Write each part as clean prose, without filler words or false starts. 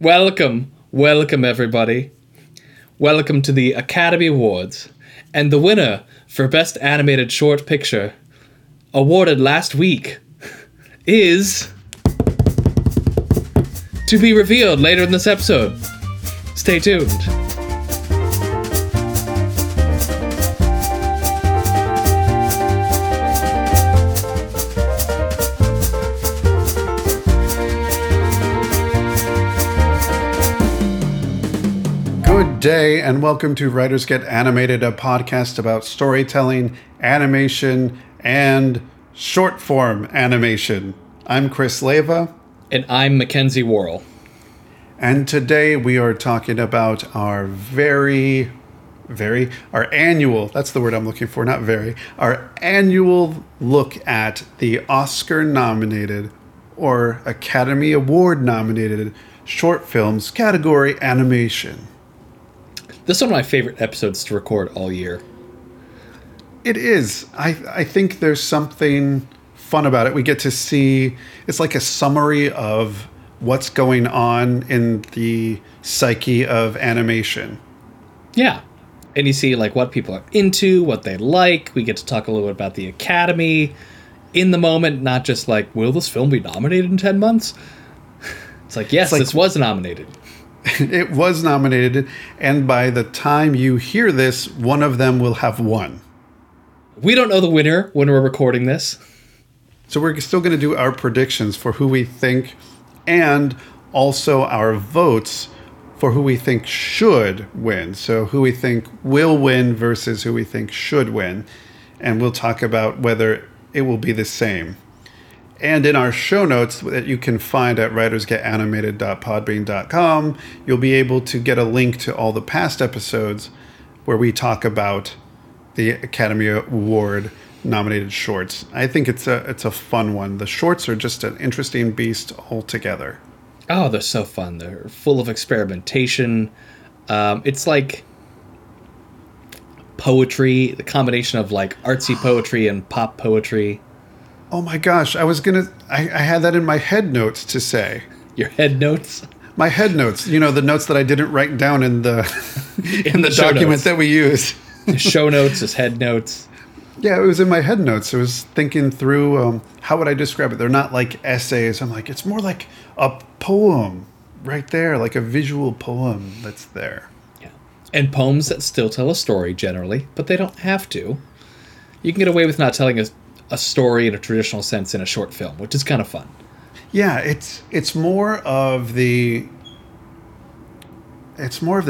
Welcome everybody. Welcome to the Academy Awards. And the winner for Best Animated Short Picture, awarded last week, is to be revealed later in this episode. Stay tuned. Good day and welcome to Writers Get Animated, a podcast about storytelling, animation, and short form animation. I'm Chris Leva. And I'm Mackenzie Worrell. And today we are talking about our annual look at the Oscar nominated or Academy Award nominated short films category animation. This is one of my favorite episodes to record all year. It is. I think there's something fun about it. We get to see, it's like a summary of what's going on in the psyche of animation. Yeah. And you see like what people are into, what they like. We get to talk a little bit about the Academy in the moment, not just like, will this film be nominated in 10 months? It's like, yes, it's like, this was nominated. It was nominated, and by the time you hear this, one of them will have won. We don't know the winner when we're recording this. So we're still going to do our predictions for who we think, and also our votes for who we think should win. So who we think will win versus who we think should win. And we'll talk about whether it will be the same. And in our show notes that you can find at writersgetanimated.podbean.com, you'll be able to get a link to all the past episodes where we talk about the Academy Award nominated shorts. I think it's a fun one. The shorts are just an interesting beast altogether. Oh, they're so fun. They're full of experimentation. It's like poetry, the combination of like artsy poetry and pop poetry. Oh my gosh, I had that in my head notes to say. Your head notes? My head notes. You know, the notes that I didn't write down in the in the document notes that we use. Show notes is head notes. Yeah, it was in my head notes. I was thinking through, how would I describe it? They're not like essays. I'm like, it's more like a poem right there, like a visual poem that's there. Yeah. And poems that still tell a story generally, but they don't have to. You can get away with not telling a story in a traditional sense in a short film, which is kind of fun. Yeah, it's more of the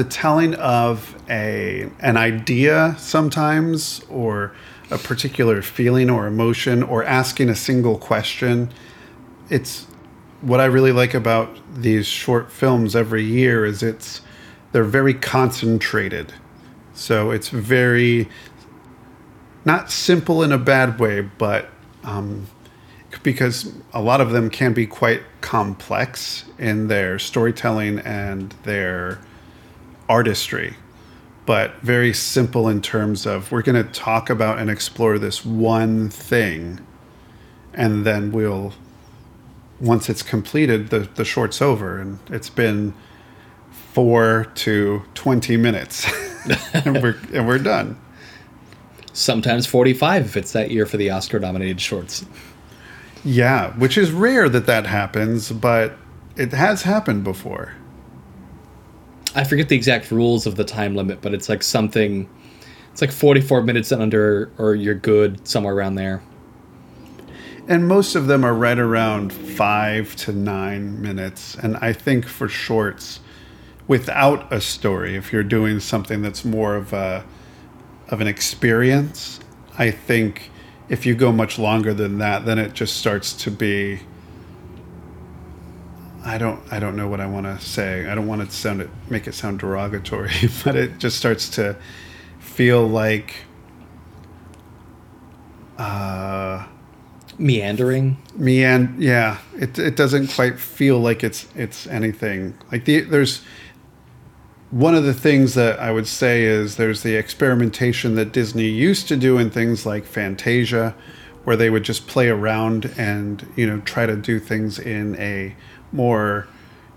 telling of an idea sometimes, or a particular feeling or emotion, or asking a single question. It's what I really like about these short films every year is they're very concentrated. So it's very, not simple in a bad way, but because a lot of them can be quite complex in their storytelling and their artistry, but very simple in terms of we're going to talk about and explore this one thing, and then once it's completed, the short's over, and it's been 4 to 20 minutes, and we're done. Sometimes 45 if it's that year for the Oscar-nominated shorts. Yeah, which is rare that happens, but it has happened before. I forget the exact rules of the time limit, but it's like something, it's like 44 minutes and under, or you're good, somewhere around there. And most of them are right around 5 to 9 minutes. And I think for shorts, without a story, if you're doing something that's more of an experience, I think if you go much longer than that, then it just starts to be, I don't know what I want to say. I don't want it to make it sound derogatory, but it just starts to feel like meandering. Yeah, it doesn't quite feel like it's anything. Like there's one of the things that I would say is there's the experimentation that Disney used to do in things like Fantasia, where they would just play around and, you know, try to do things in a more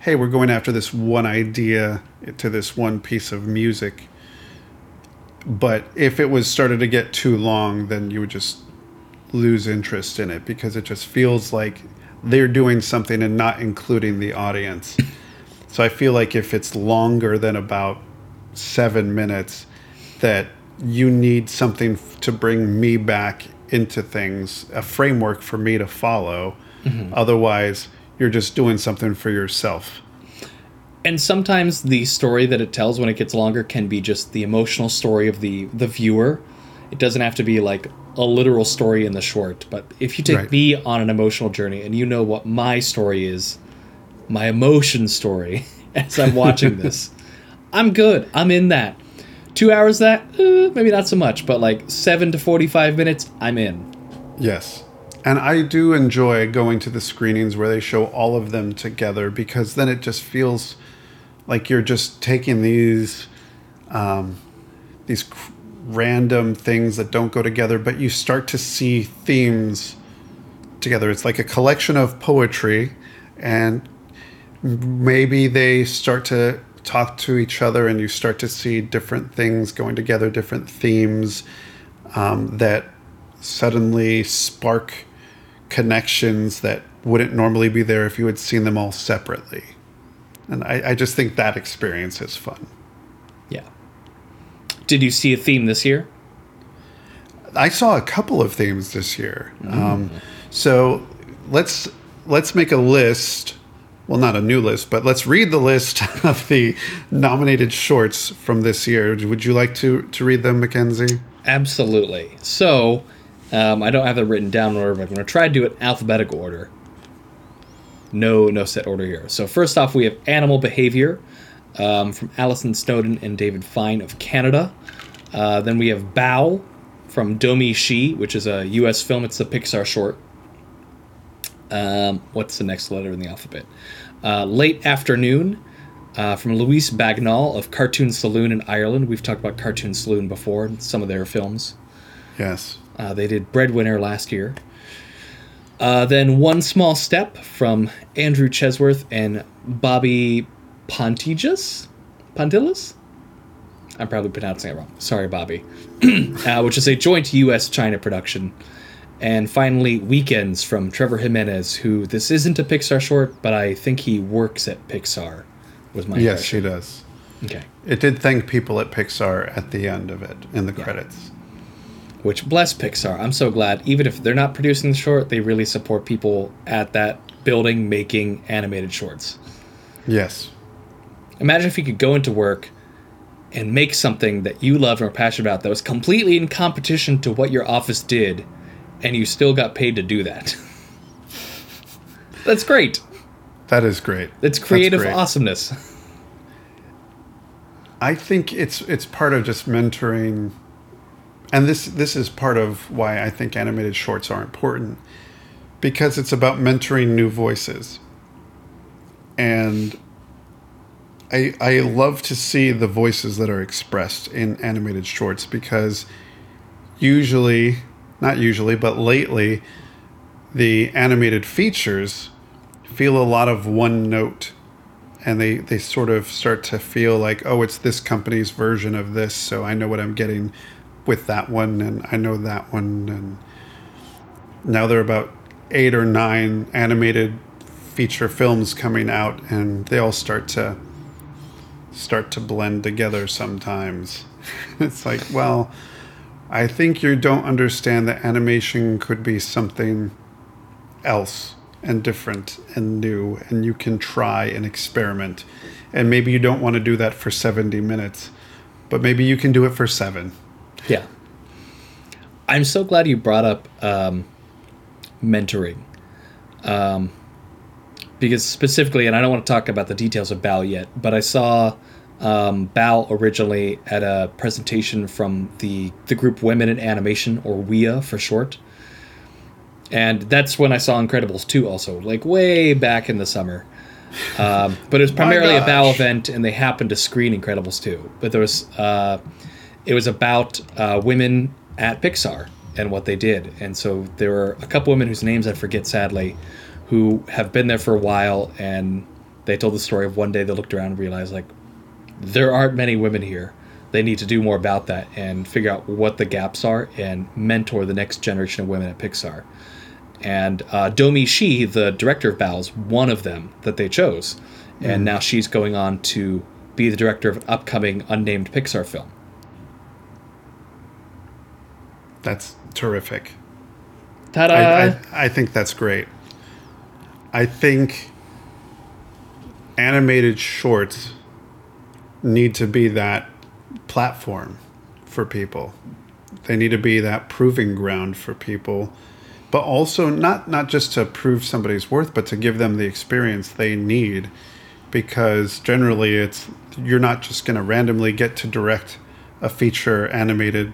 hey, we're going after this one idea to this one piece of music. But if it was started to get too long, then you would just lose interest in it, because it just feels like they're doing something and not including the audience. So I feel like if it's longer than about 7 minutes, that you need something to bring me back into things, a framework for me to follow. Mm-hmm. Otherwise, you're just doing something for yourself. And sometimes the story that it tells when it gets longer can be just the emotional story of the viewer. It doesn't have to be like a literal story in the short. But if you take me on an emotional journey, and you know what my story is, my emotion story, as I'm watching this, I'm good. I'm in that. 2 hours of that, maybe not so much. But like 7 to 45 minutes, I'm in. Yes. And I do enjoy going to the screenings where they show all of them together, because then it just feels like you're just taking these random things that don't go together, but you start to see themes together. It's like a collection of poetry, and maybe they start to talk to each other, and you start to see different things going together, different themes that suddenly spark connections that wouldn't normally be there if you had seen them all separately. And I just think that experience is fun. Yeah. Did you see a theme this year? I saw a couple of themes this year. So let's make a list. Well, not a new list, but let's read the list of the nominated shorts from this year. Would you like to read them, Mackenzie? Absolutely. So... I don't have it written down in order, but I'm going to try to do it alphabetical order. No set order here. So first off, we have Animal Behavior from Alison Snowden and David Fine of Canada. Then we have Bow from Domee Shi, which is a U.S. film. It's a Pixar short. What's the next letter in the alphabet? Late Afternoon from Louise Bagnall of Cartoon Saloon in Ireland. We've talked about Cartoon Saloon before and some of their films. Yes. They did Breadwinner last year. Then One Small Step from Andrew Chesworth and Bobby Pontillas? I'm probably pronouncing it wrong. Sorry, Bobby. Which is a joint U.S.-China production. And finally, Weekends from Trevor Jimenez, who this isn't a Pixar short, but I think he works at Pixar, was my impression. Yes, she does. Okay. It did thank people at Pixar at the end of it, in the credits. Which, bless Pixar. I'm so glad. Even if they're not producing the short, they really support people at that building making animated shorts. Yes. Imagine if you could go into work and make something that you love and are passionate about that was completely in competition to what your office did, and you still got paid to do that. That's great. That is great. It's creative awesomeness. I think it's part of just mentoring... And this is part of why I think animated shorts are important, because it's about mentoring new voices. And I love to see the voices that are expressed in animated shorts, because usually, not usually, but lately, the animated features feel a lot of one note, and they sort of start to feel like, oh, it's this company's version of this, so I know what I'm getting with that one, and I know that one. And now there are about 8 or 9 animated feature films coming out, and they all start to blend together sometimes. It's like, well, I think you don't understand that animation could be something else and different and new, and you can try and experiment. And maybe you don't want to do that for 70 minutes, but maybe you can do it for 7. Yeah. I'm so glad you brought up mentoring. Because specifically, and I don't want to talk about the details of Bao yet, but I saw Bao originally at a presentation from the group Women in Animation, or WIA for short. And that's when I saw Incredibles 2 also, like way back in the summer. But it was primarily a Bao event, and they happened to screen Incredibles 2. But there was... It was about women at Pixar and what they did. And so there were a couple women whose names I forget, sadly, who have been there for a while and They told the story of one day they looked around and realized, like, there aren't many women here. They need to do more about that and figure out what the gaps are and mentor the next generation of women at Pixar. And Domee Shi, the director of BAL, is one of them that they chose. And now she's going on to be the director of an upcoming unnamed Pixar film. That's terrific. Ta-da! I think that's great. I think animated shorts need to be that platform for people. They need to be that proving ground for people, but also not just to prove somebody's worth, but to give them the experience they need, because generally it's, you're not just going to randomly get to direct a feature animated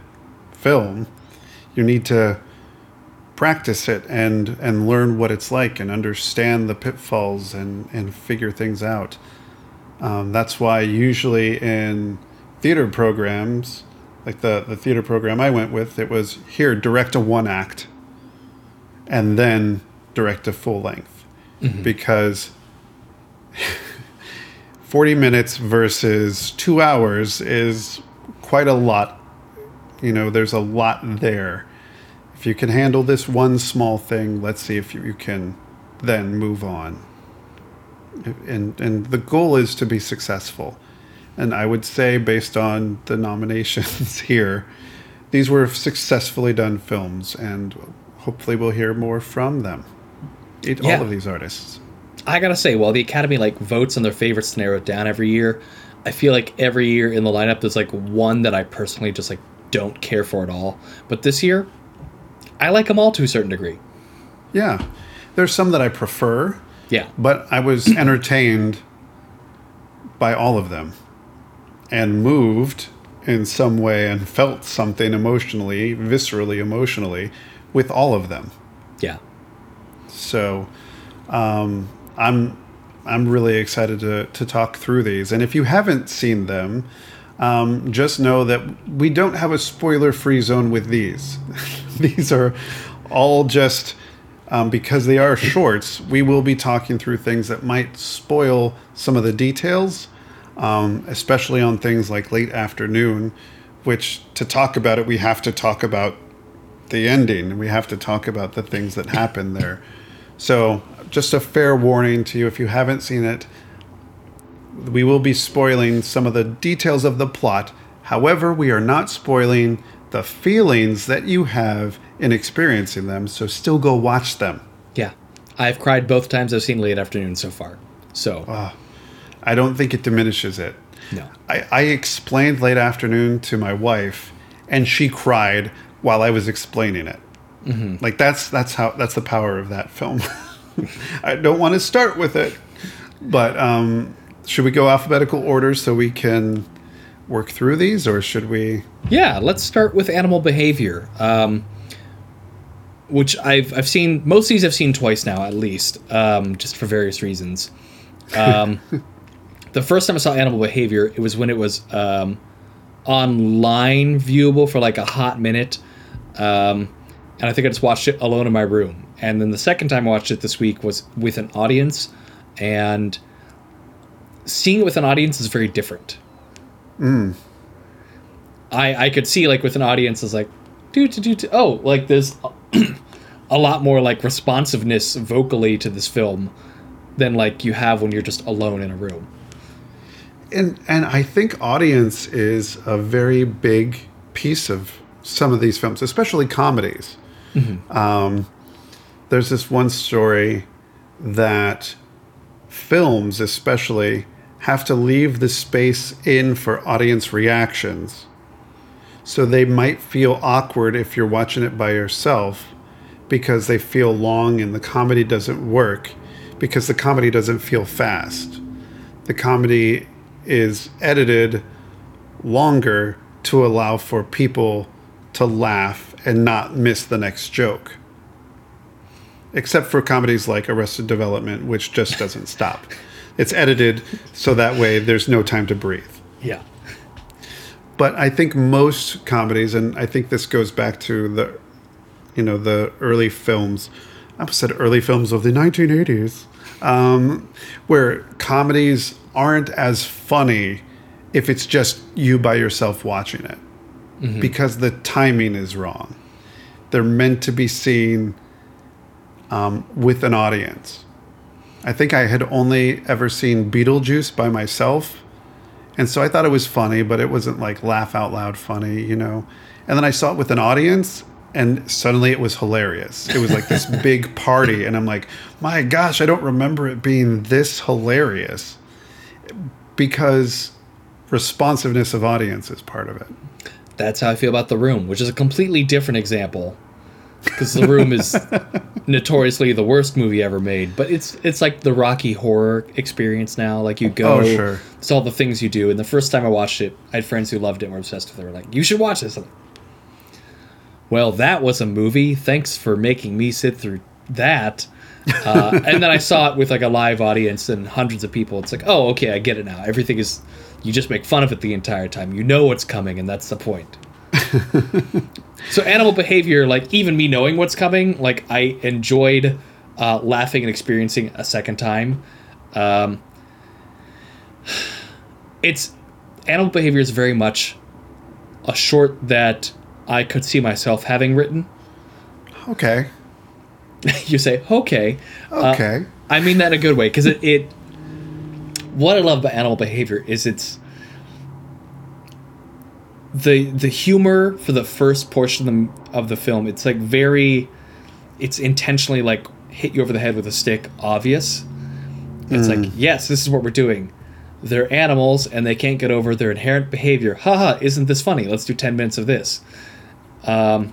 film. You need to practice it and learn what it's like and understand the pitfalls and figure things out. That's why usually in theater programs, like the theater program I went with, it was, here, direct a one act and then direct a full length. Mm-hmm. Because 40 minutes versus 2 hours is quite a lot. You know, there's a lot there. If you can handle this one small thing, let's see if you can then move on. And the goal is to be successful. And I would say, based on the nominations here, these were successfully done films, and hopefully we'll hear more from them. All of these artists. I gotta say, while the Academy votes on their favorites to narrow it down every year, I feel like every year in the lineup there's one that I personally just don't care for at all. But this year, I like them all to a certain degree. Yeah. There's some that I prefer. Yeah. But I was entertained by all of them and moved in some way and felt something emotionally, viscerally emotionally, with all of them. Yeah. So I'm really excited to talk through these. And if you haven't seen them, just know that we don't have a spoiler-free zone with these. These are all just, because they are shorts, we will be talking through things that might spoil some of the details, especially on things like late afternoon, which to talk about it, we have to talk about the ending. We have to talk about the things that happened there. So just a fair warning to you, if you haven't seen it, we will be spoiling some of the details of the plot. However, we are not spoiling the feelings that you have in experiencing them, so still go watch them. Yeah. I've cried both times I've seen Late Afternoon so far. So I don't think it diminishes it. No. I explained Late Afternoon to my wife, and she cried while I was explaining it. Mm-hmm. That's the power of that film. I don't want to start with it, but should we go alphabetical order so we can work through these, or should we? Yeah, let's start with animal behavior, which I've seen. Most of these I've seen twice now, at least, just for various reasons. The first time I saw animal behavior, it was when it was online viewable for a hot minute, and I think I just watched it alone in my room. And then the second time I watched it this week was with an audience, and seeing it with an audience is very different. Mm. I could see with an audience is there's a lot more responsiveness vocally to this film than you have when you're just alone in a room. And I think audience is a very big piece of some of these films, especially comedies. Mm-hmm. There's this one story that films especially have to leave the space in for audience reactions. So they might feel awkward if you're watching it by yourself because they feel long and the comedy doesn't work because the comedy doesn't feel fast. The comedy is edited longer to allow for people to laugh and not miss the next joke. Except for comedies like Arrested Development, which just doesn't stop. It's edited so that way there's no time to breathe. Yeah. But I think most comedies, and I think this goes back to the early films, I said early films of the 1980s, where comedies aren't as funny if it's just you by yourself watching it, mm-hmm. because the timing is wrong. They're meant to be seen with an audience. I think I had only ever seen Beetlejuice by myself. And so I thought it was funny, but it wasn't like laugh out loud funny, you know. And then I saw it with an audience, and suddenly it was hilarious. It was like this big party, and I'm like, my gosh, I don't remember it being this hilarious. Because responsiveness of audience is part of it. That's how I feel about The Room, which is a completely different example. Because The Room is notoriously the worst movie ever made, but it's like the Rocky Horror experience now. Like you go, it's all the things you do. And the first time I watched it, I had friends who loved it and were obsessed with it. They were like, you should watch this. I'm like, well, that was a movie. Thanks for making me sit through that. And then I saw it with like a live audience and hundreds of people. It's like, oh, okay, I get it now. Everything is, you just make fun of it the entire time. You know what's coming, and that's the point. So animal behavior, like even me knowing what's coming, like I enjoyed laughing and experiencing a second time. It's animal behavior is very much a short that I could see myself having written. Okay. You say, okay. Okay. I mean that in a good way, because it what I love about animal behavior is it's the humor for the first portion of the film, it's like very, it's intentionally like hit you over the head with a stick, obvious. It's like, yes, this is what we're doing. They're animals and they can't get over their inherent behavior. Haha, isn't this funny? Let's do 10 minutes of this. And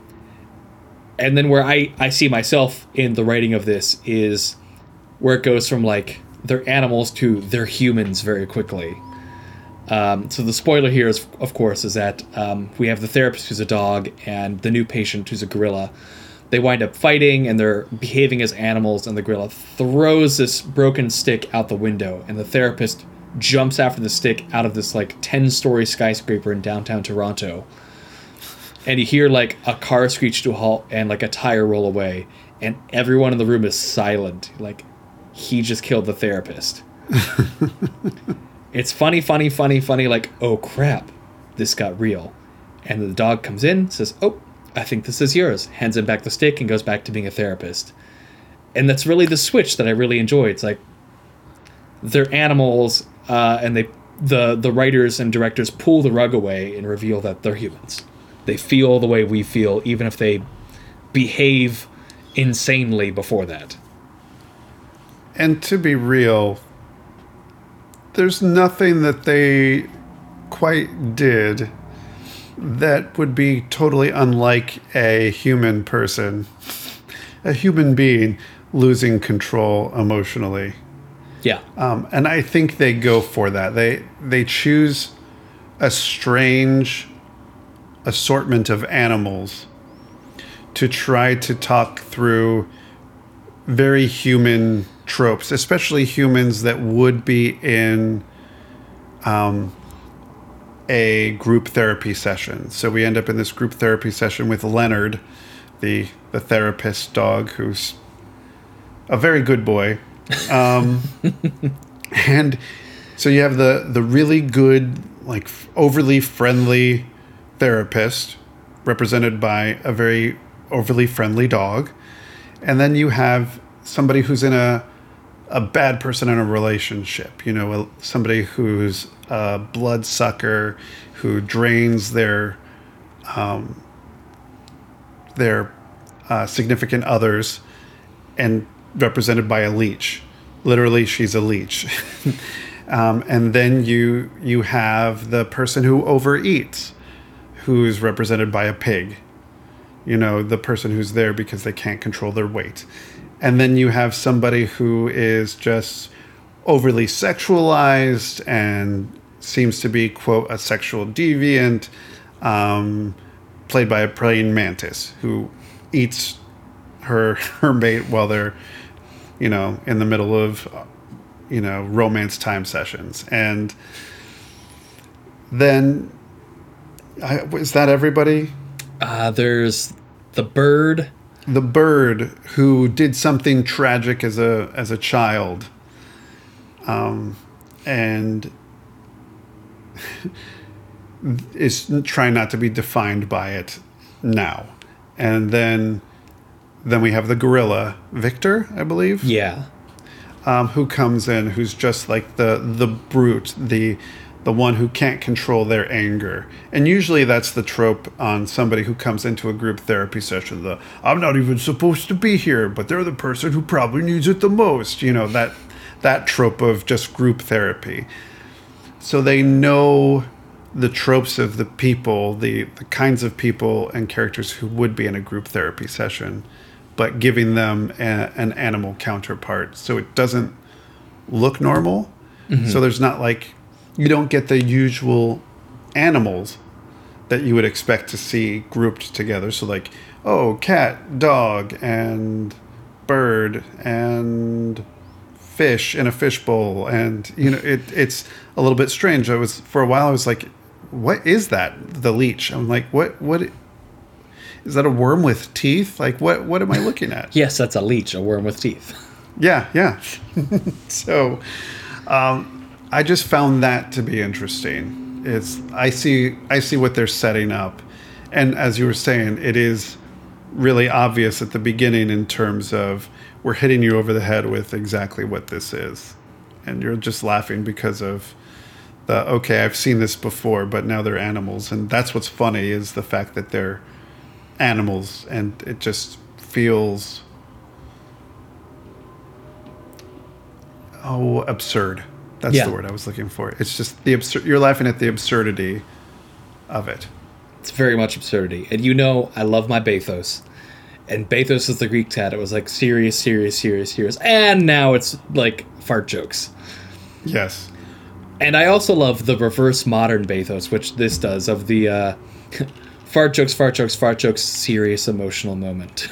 then where I see myself in the writing of this is where it goes from like they're animals to they're humans very quickly. So the spoiler here is, of course, is that we have the therapist who's a dog and the new patient who's a gorilla. They wind up fighting and they're behaving as animals, and the gorilla throws this broken stick out the window, and the therapist jumps after the stick out of this like 10-story skyscraper in downtown Toronto. And you hear like a car screech to a halt and like a tire roll away, and everyone in the room is silent. Like, he just killed the therapist. It's funny, funny, funny, funny, like, oh, crap, this got real. And the dog comes in, says, oh, I think this is yours, hands him back the stick, and goes back to being a therapist. And that's really the switch that I really enjoy. It's like they're animals, and the writers and directors pull the rug away and reveal that they're humans. They feel the way we feel, even if they behave insanely before that. And to be real, there's nothing that they quite did that would be totally unlike a human person, a human being losing control emotionally. Yeah. And I think they go for that. They choose a strange assortment of animals to try to talk through very human tropes, especially humans that would be in a group therapy session. So we end up in this group therapy session with Leonard, the therapist dog, who's a very good boy. And so you have the really good, like overly friendly therapist represented by a very overly friendly dog. And then you have somebody who's in a bad person in a relationship, you know, somebody who's a bloodsucker, who drains their significant others, and represented by a leech. Literally, she's a leech. And then you have the person who overeats, who's represented by a pig. You know, the person who's there because they can't control their weight. And then you have somebody who is just overly sexualized and seems to be, quote, a sexual deviant, played by a praying mantis who eats her mate while they're, you know, in the middle of, you know, romance time sessions. And then, is that everybody? There's the bird. The bird who did something tragic as a child and is trying not to be defined by it now. And then we have the gorilla, Victor, I believe. Yeah. Who comes in, who's just like the brute, the one who can't control their anger. And usually that's the trope on somebody who comes into a group therapy session. The, I'm not even supposed to be here, but they're the person who probably needs it the most. You know, that trope of just group therapy. So they know the tropes of the people, the kinds of people and characters who would be in a group therapy session, but giving them an animal counterpart. So it doesn't look normal. Mm-hmm. So there's not like, you don't get the usual animals that you would expect to see grouped together. So like, oh, cat, dog, and bird, and fish in a fishbowl. And, you know, it's a little bit strange. For a while I was like, what is that? The leech. I'm like, what is that, a worm with teeth? Like, what am I looking at? Yes, that's a leech, a worm with teeth. Yeah. So, I just found that to be interesting. I see what they're setting up. And as you were saying, it is really obvious at the beginning in terms of we're hitting you over the head with exactly what this is. And you're just laughing because of the, okay, I've seen this before, but now they're animals. And that's what's funny, is the fact that they're animals, and it just feels absurd. That's the word I was looking for. It's just the absurd. You're laughing at the absurdity of it. It's very much absurdity. And you know, I love my bathos, and bathos is the Greek tat. It was like serious, and now it's like fart jokes. Yes. And I also love the reverse modern bathos, which this does, of the Fart jokes, serious emotional moment.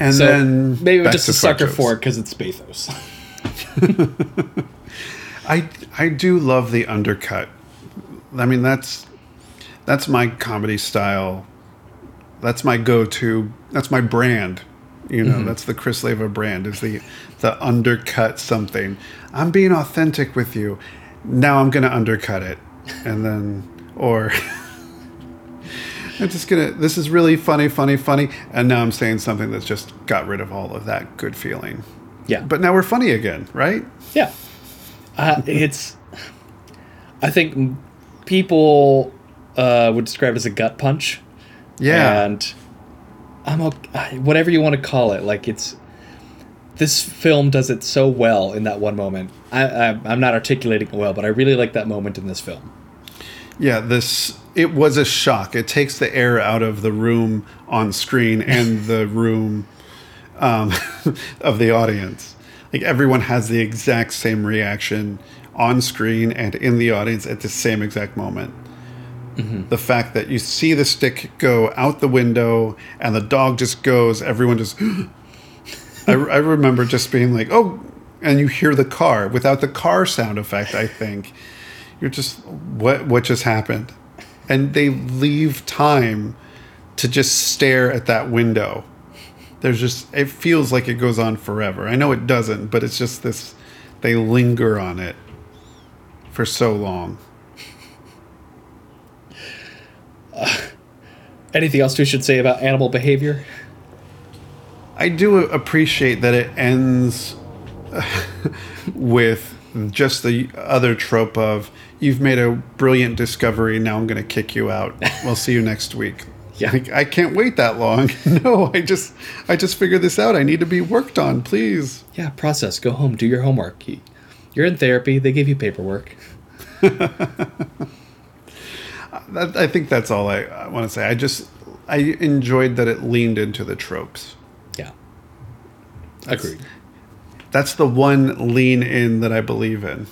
And so then maybe just a sucker jokes for it because it's bathos. I do love the undercut. I mean, that's my comedy style. That's my go-to. That's my brand. You know, mm-hmm. That's the Chris Leva brand, is the undercut something. I'm being authentic with you. Now I'm going to undercut it. And then... Or I'm just gonna, this is really funny, and now I'm saying something that's just got rid of all of that good feeling. Yeah. But now we're funny again, right? Yeah. I think people would describe it as a gut punch. Yeah. And I'm okay, whatever you want to call it, like it's, this film does it so well in that one moment. I'm not articulating it well, but I really like that moment in this film. Yeah, it was a shock. It takes the air out of the room on screen and the room of the audience. Like, everyone has the exact same reaction on screen and in the audience at the same exact moment. Mm-hmm. The fact that you see the stick go out the window and the dog just goes, everyone just... I remember just being like, oh, and you hear the car without the car sound effect, I think. You're just, what just happened? And they leave time to just stare at that window. There's just, it feels like it goes on forever. I know it doesn't, but it's just this, they linger on it for so long. Anything else we should say about animal behavior? I do appreciate that it ends with just the other trope of, you've made a brilliant discovery, now I'm going to kick you out. We'll see you next week. Yeah. Like, I can't wait that long. No, I just figured this out. I need to be worked on, please. Yeah, process. Go home. Do your homework. You're in therapy. They give you paperwork. I think that's all I want to say. I enjoyed that it leaned into the tropes. Yeah. Agreed. That's the one lean in that I believe in.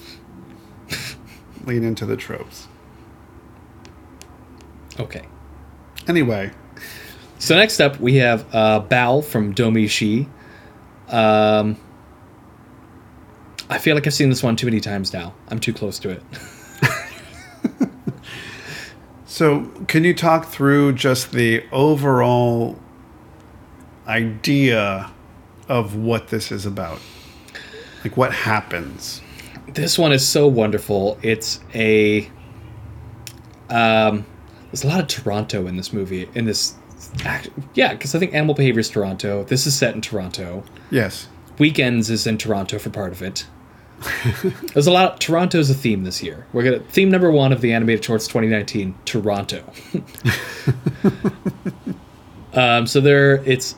Lean into the tropes. Okay. Anyway. So next up we have Bao from Domee Shi. I feel like I've seen this one too many times now. I'm too close to it. So can you talk through just the overall idea of what this is about? Like, what happens? This one is so wonderful. It's a... there's a lot of Toronto in this movie. In this... Yeah, because I think Animal Behavior is Toronto. This is set in Toronto. Yes. Weekends is in Toronto for part of it. There's a lot. Toronto's a theme this year. We're gonna theme number one of the animated shorts 2019. Toronto. So there, it's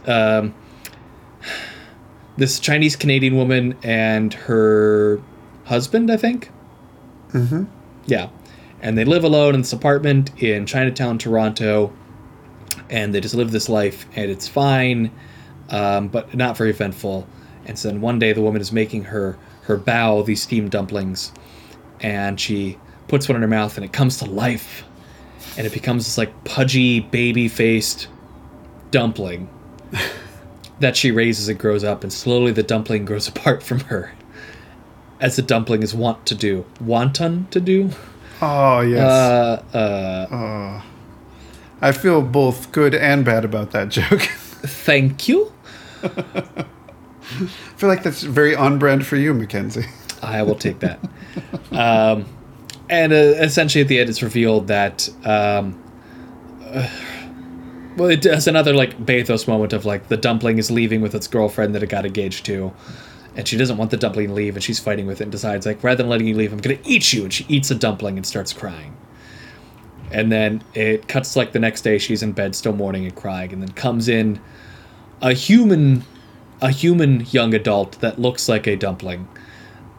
this Chinese Canadian woman and her husband, I think. Mm-hmm. Yeah, and they live alone in this apartment in Chinatown, Toronto, and they just live this life, and it's fine, but not very eventful. And so then one day, the woman is making her bao, these steamed dumplings, and she puts one in her mouth and it comes to life, and it becomes this like pudgy baby-faced dumpling that she raises and grows up, and slowly the dumpling grows apart from her, as the dumpling is wanton to do. Oh yes. I feel both good and bad about that joke. Thank you. I feel like that's very on brand for you, Mackenzie. I will take that. And essentially at the end it's revealed that well, it does another like bathos moment of like the dumpling is leaving with its girlfriend that it got engaged to, and she doesn't want the dumpling to leave, and she's fighting with it and decides, like, rather than letting you leave, I'm gonna eat you, and she eats a dumpling and starts crying. And then it cuts like the next day, she's in bed still mourning and crying, and then comes in a human young adult that looks like a dumpling.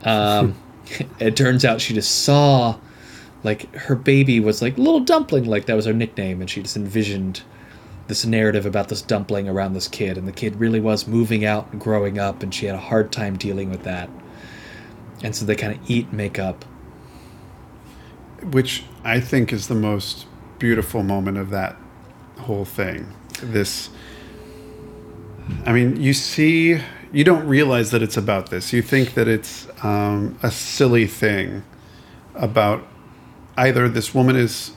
It turns out she just saw, like, her baby was like little dumpling, like that was her nickname, and she just envisioned this narrative about this dumpling around this kid, and the kid really was moving out and growing up, and she had a hard time dealing with that. And so they kind of eat and make up. Which I think is the most beautiful moment of that whole thing. This... I mean, you don't realize that it's about this. You think that it's a silly thing about either this woman is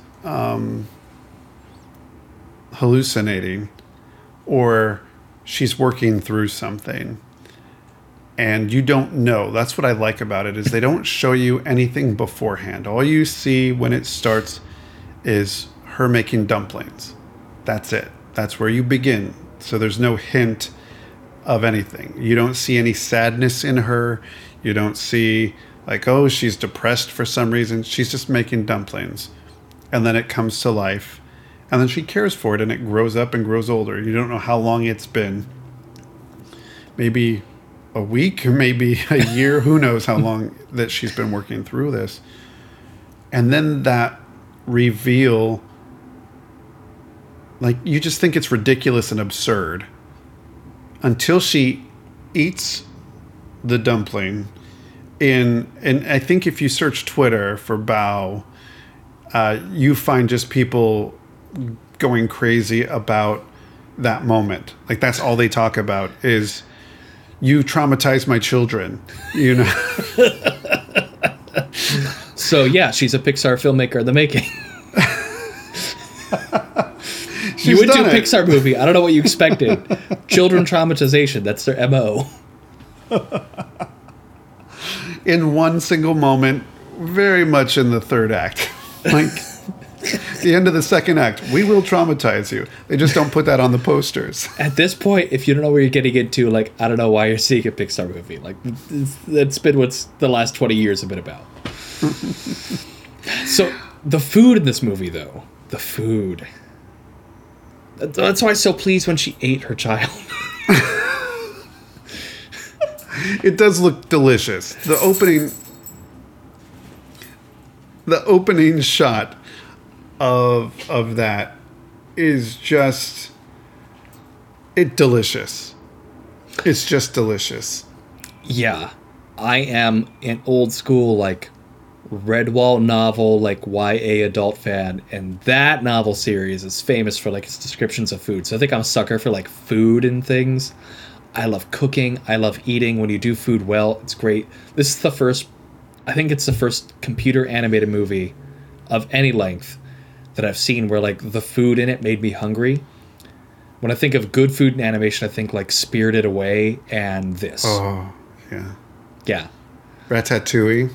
hallucinating or she's working through something. And you don't know. That's what I like about it, is they don't show you anything beforehand. All you see when it starts is her making dumplings. That's it. That's where you begin. So there's no hint of anything. You don't see any sadness in her. You don't see, like, oh, she's depressed for some reason. She's just making dumplings. And then it comes to life. And then she cares for it, and it grows up and grows older. You don't know how long it's been. Maybe a week, or maybe a year. Who knows how long that she's been working through this. And then that reveal... Like, you just think it's ridiculous and absurd until she eats the dumpling. And I think if you search Twitter for bao, you find just people going crazy about that moment. Like, that's all they talk about is, you traumatized my children, you know? So, yeah, she's a Pixar filmmaker in the making. You would do a Pixar movie. I don't know what you expected. Children traumatization. That's their MO. In one single moment, very much in the third act. Like, the end of the second act, we will traumatize you. They just don't put that on the posters. At this point, if you don't know where you're getting into, like, I don't know why you're seeing a Pixar movie. Like, that's been what's the last 20 years have been about. So, the food in this movie, though. The food... That's why I was so pleased when she ate her child. It does look delicious. The opening shot of that is just delicious. It's just delicious. Yeah. I am an old school, like, Redwall novel, like, YA adult fan, and that novel series is famous for, like, its descriptions of food. So I think I'm a sucker for, like, food and things. I love cooking. I love eating. When you do food well, it's great. This is the first computer animated movie of any length that I've seen where, like, the food in it made me hungry. When I think of good food in animation, I think, like, Spirited Away and this. Oh, yeah. Yeah. Ratatouille.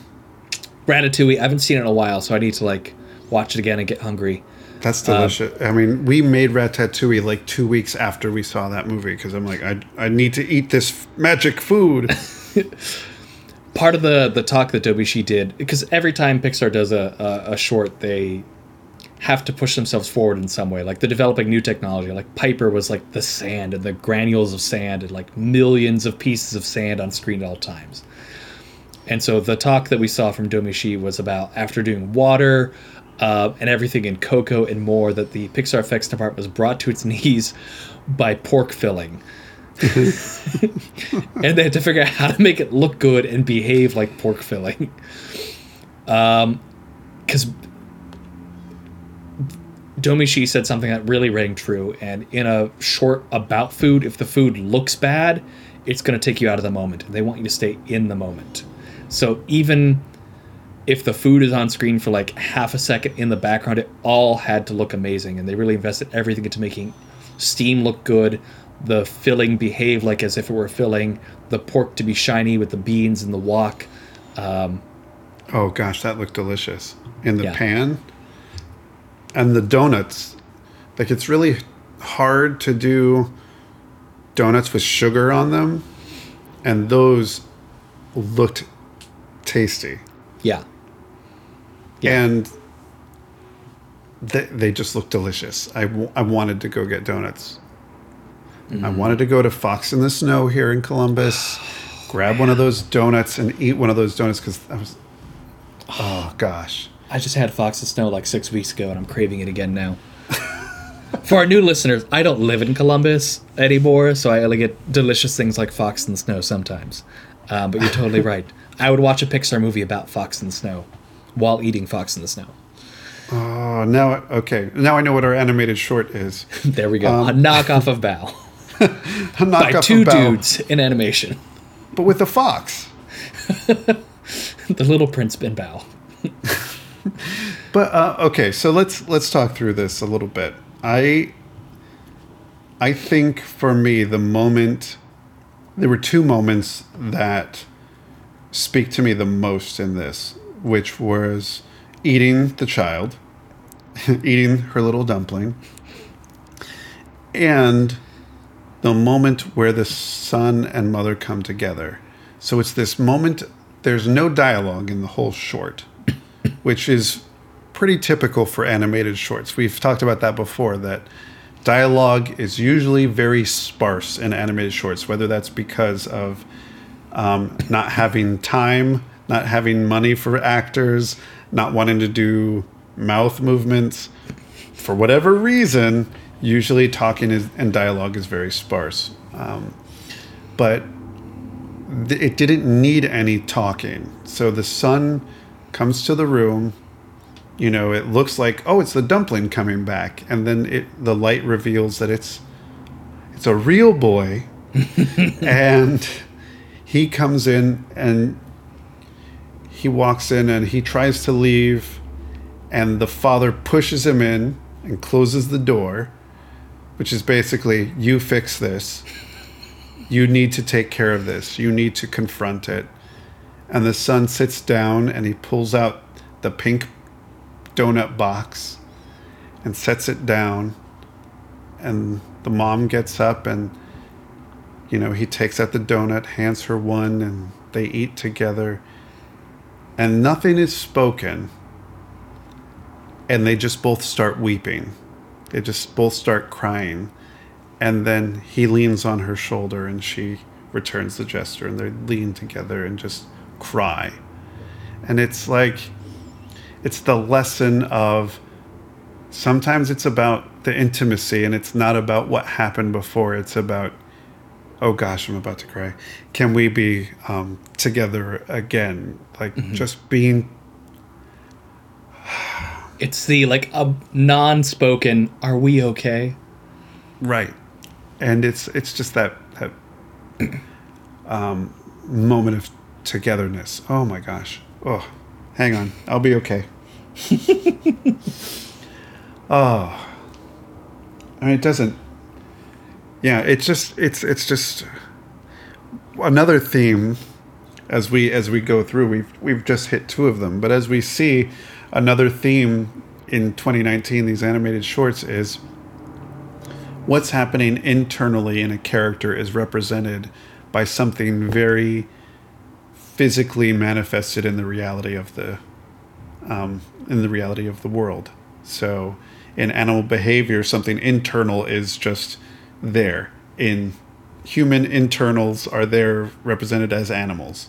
I haven't seen it in a while, so I need to like watch it again and get hungry. That's delicious. I mean, we made Ratatouille like 2 weeks after we saw that movie because I'm like, I need to eat this magic food. Part of the talk that Domee Shi did, because every time Pixar does a short, they have to push themselves forward in some way. Like they're developing new technology. Like Piper was like the sand and the granules of sand and like millions of pieces of sand on screen at all times. And so the talk that we saw from Domee Shi was about after doing Water, and everything in Coco and more, that the Pixar effects department was brought to its knees by pork filling. And they had to figure out how to make it look good and behave like pork filling. Because Domee Shi said something that really rang true. And in a short about food, if the food looks bad, it's going to take you out of the moment. They want you to stay in the moment. So even if the food is on screen for like half a second in the background, it all had to look amazing. And they really invested everything into making steam look good, the filling behave like as if it were filling, the pork to be shiny with the beans and the wok. Oh gosh, that looked delicious. In the pan. And the donuts. Like it's really hard to do donuts with sugar on them. And those looked tasty. Yeah. Yeah. And they just looked delicious. I wanted to go get donuts. Mm. I wanted to go to Fox in the Snow here in Columbus, grab one of those donuts and eat one of those donuts because I was, oh gosh. I just had Fox in the Snow like 6 weeks ago and I'm craving it again now. For our new listeners, I don't live in Columbus anymore, so I only get delicious things like Fox in the Snow sometimes. But you're totally right. I would watch a Pixar movie about Fox in the Snow while eating Fox in the Snow. Oh, now, okay. Now I know what our animated short is. There we go. A knockoff of Bao. A knockoff by two of Bao. Dudes in animation. But with a fox. The Little Prince Ben Bao. But, okay, so let's talk through this a little bit. I think for me, the moment, there were two moments that speak to me the most in this, which was eating the child, eating her little dumpling, and the moment where the son and mother come together. So it's this moment, there's no dialogue in the whole short, which is pretty typical for animated shorts. We've talked about that before, that dialogue is usually very sparse in animated shorts, whether that's because of not having time, not having money for actors, not wanting to do mouth movements. For whatever reason, usually talking and dialogue is very sparse. But it didn't need any talking. So the son comes to the room. You know, it looks like, oh, it's the dumpling coming back. And then the light reveals that it's a real boy. And he comes in and he walks in and he tries to leave, and the father pushes him in and closes the door, which is basically, you fix this. You need to take care of this. You need to confront it. And the son sits down and he pulls out the pink donut box and sets it down. And the mom gets up and, you know, he takes out the donut, hands her one, and they eat together. And nothing is spoken. And they just both start weeping. They just both start crying. And then he leans on her shoulder and she returns the gesture. And they lean together and just cry. And it's like, it's the lesson of sometimes it's about the intimacy and it's not about what happened before. It's about, oh gosh, I'm about to cry. Can we be together again? Like just being. It's the non-spoken, are we okay? Right. And it's just that moment of togetherness. Oh my gosh. Oh, hang on. I'll be okay. Oh, I mean, it doesn't. Yeah, it's just another theme as we go through, we've just hit two of them. But as we see, another theme in 2019, these animated shorts, is what's happening internally in a character is represented by something very physically manifested in the reality of the world. So in animal behavior, something internal is just there. In human internals are there represented as animals.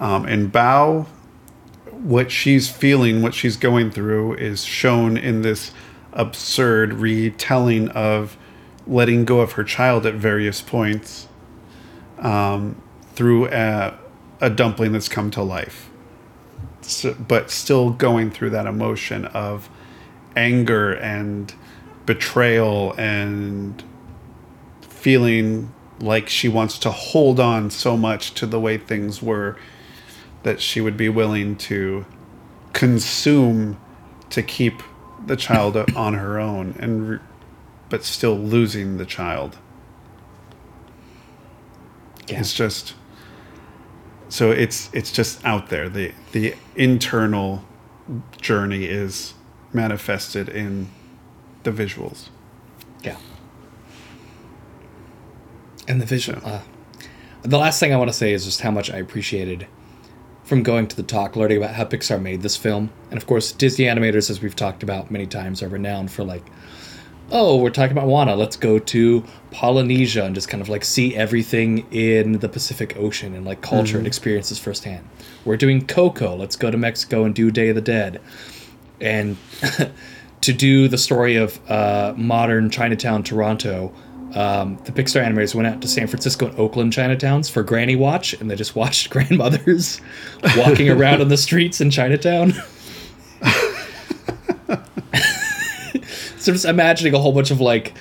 In Bao, what she's feeling, what she's going through, is shown in this absurd retelling of letting go of her child at various points through a dumpling that's come to life. So, but still going through that emotion of anger and betrayal and feeling like she wants to hold on so much to the way things were that she would be willing to consume to keep the child on her own, but still losing the child. Yeah. It's just... So it's just out there. The internal journey is manifested in the visuals. Yeah. And the visual... So. The last thing I want to say is just how much I appreciated from going to the talk, learning about how Pixar made this film. And of course, Disney animators, as we've talked about many times, are renowned for like, oh, we're talking about Moana, let's go to Polynesia and just kind of like see everything in the Pacific Ocean and like culture and experiences firsthand. We're doing Coco, let's go to Mexico and do Day of the Dead. And to do the story of modern Chinatown Toronto, the Pixar animators went out to San Francisco and Oakland Chinatowns for Granny Watch, and they just watched grandmothers walking around on the streets in Chinatown. So just imagining a whole bunch of like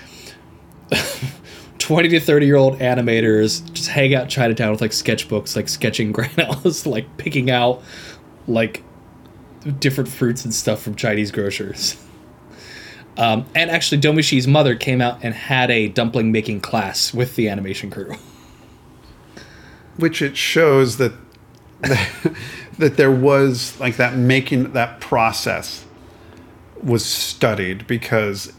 20 to 30 year old animators just hang out in Chinatown with like sketchbooks, like sketching grandmas, like picking out like different fruits and stuff from Chinese grocers. And actually, Domee Shi's mother came out and had a dumpling making class with the animation crew. Which it shows that there was like that process was studied, because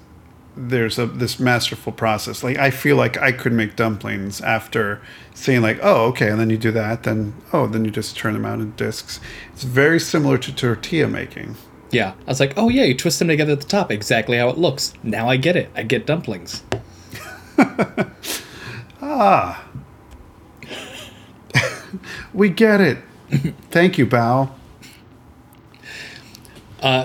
there's this masterful process. Like, I feel like I could make dumplings after seeing like, oh, okay. And then you do that. Then you just turn them out in discs. It's very similar to tortilla making. Yeah, I was like, oh yeah, you twist them together at the top, exactly how it looks. Now I get it. I get dumplings. Ah. We get it. Thank you, Bao.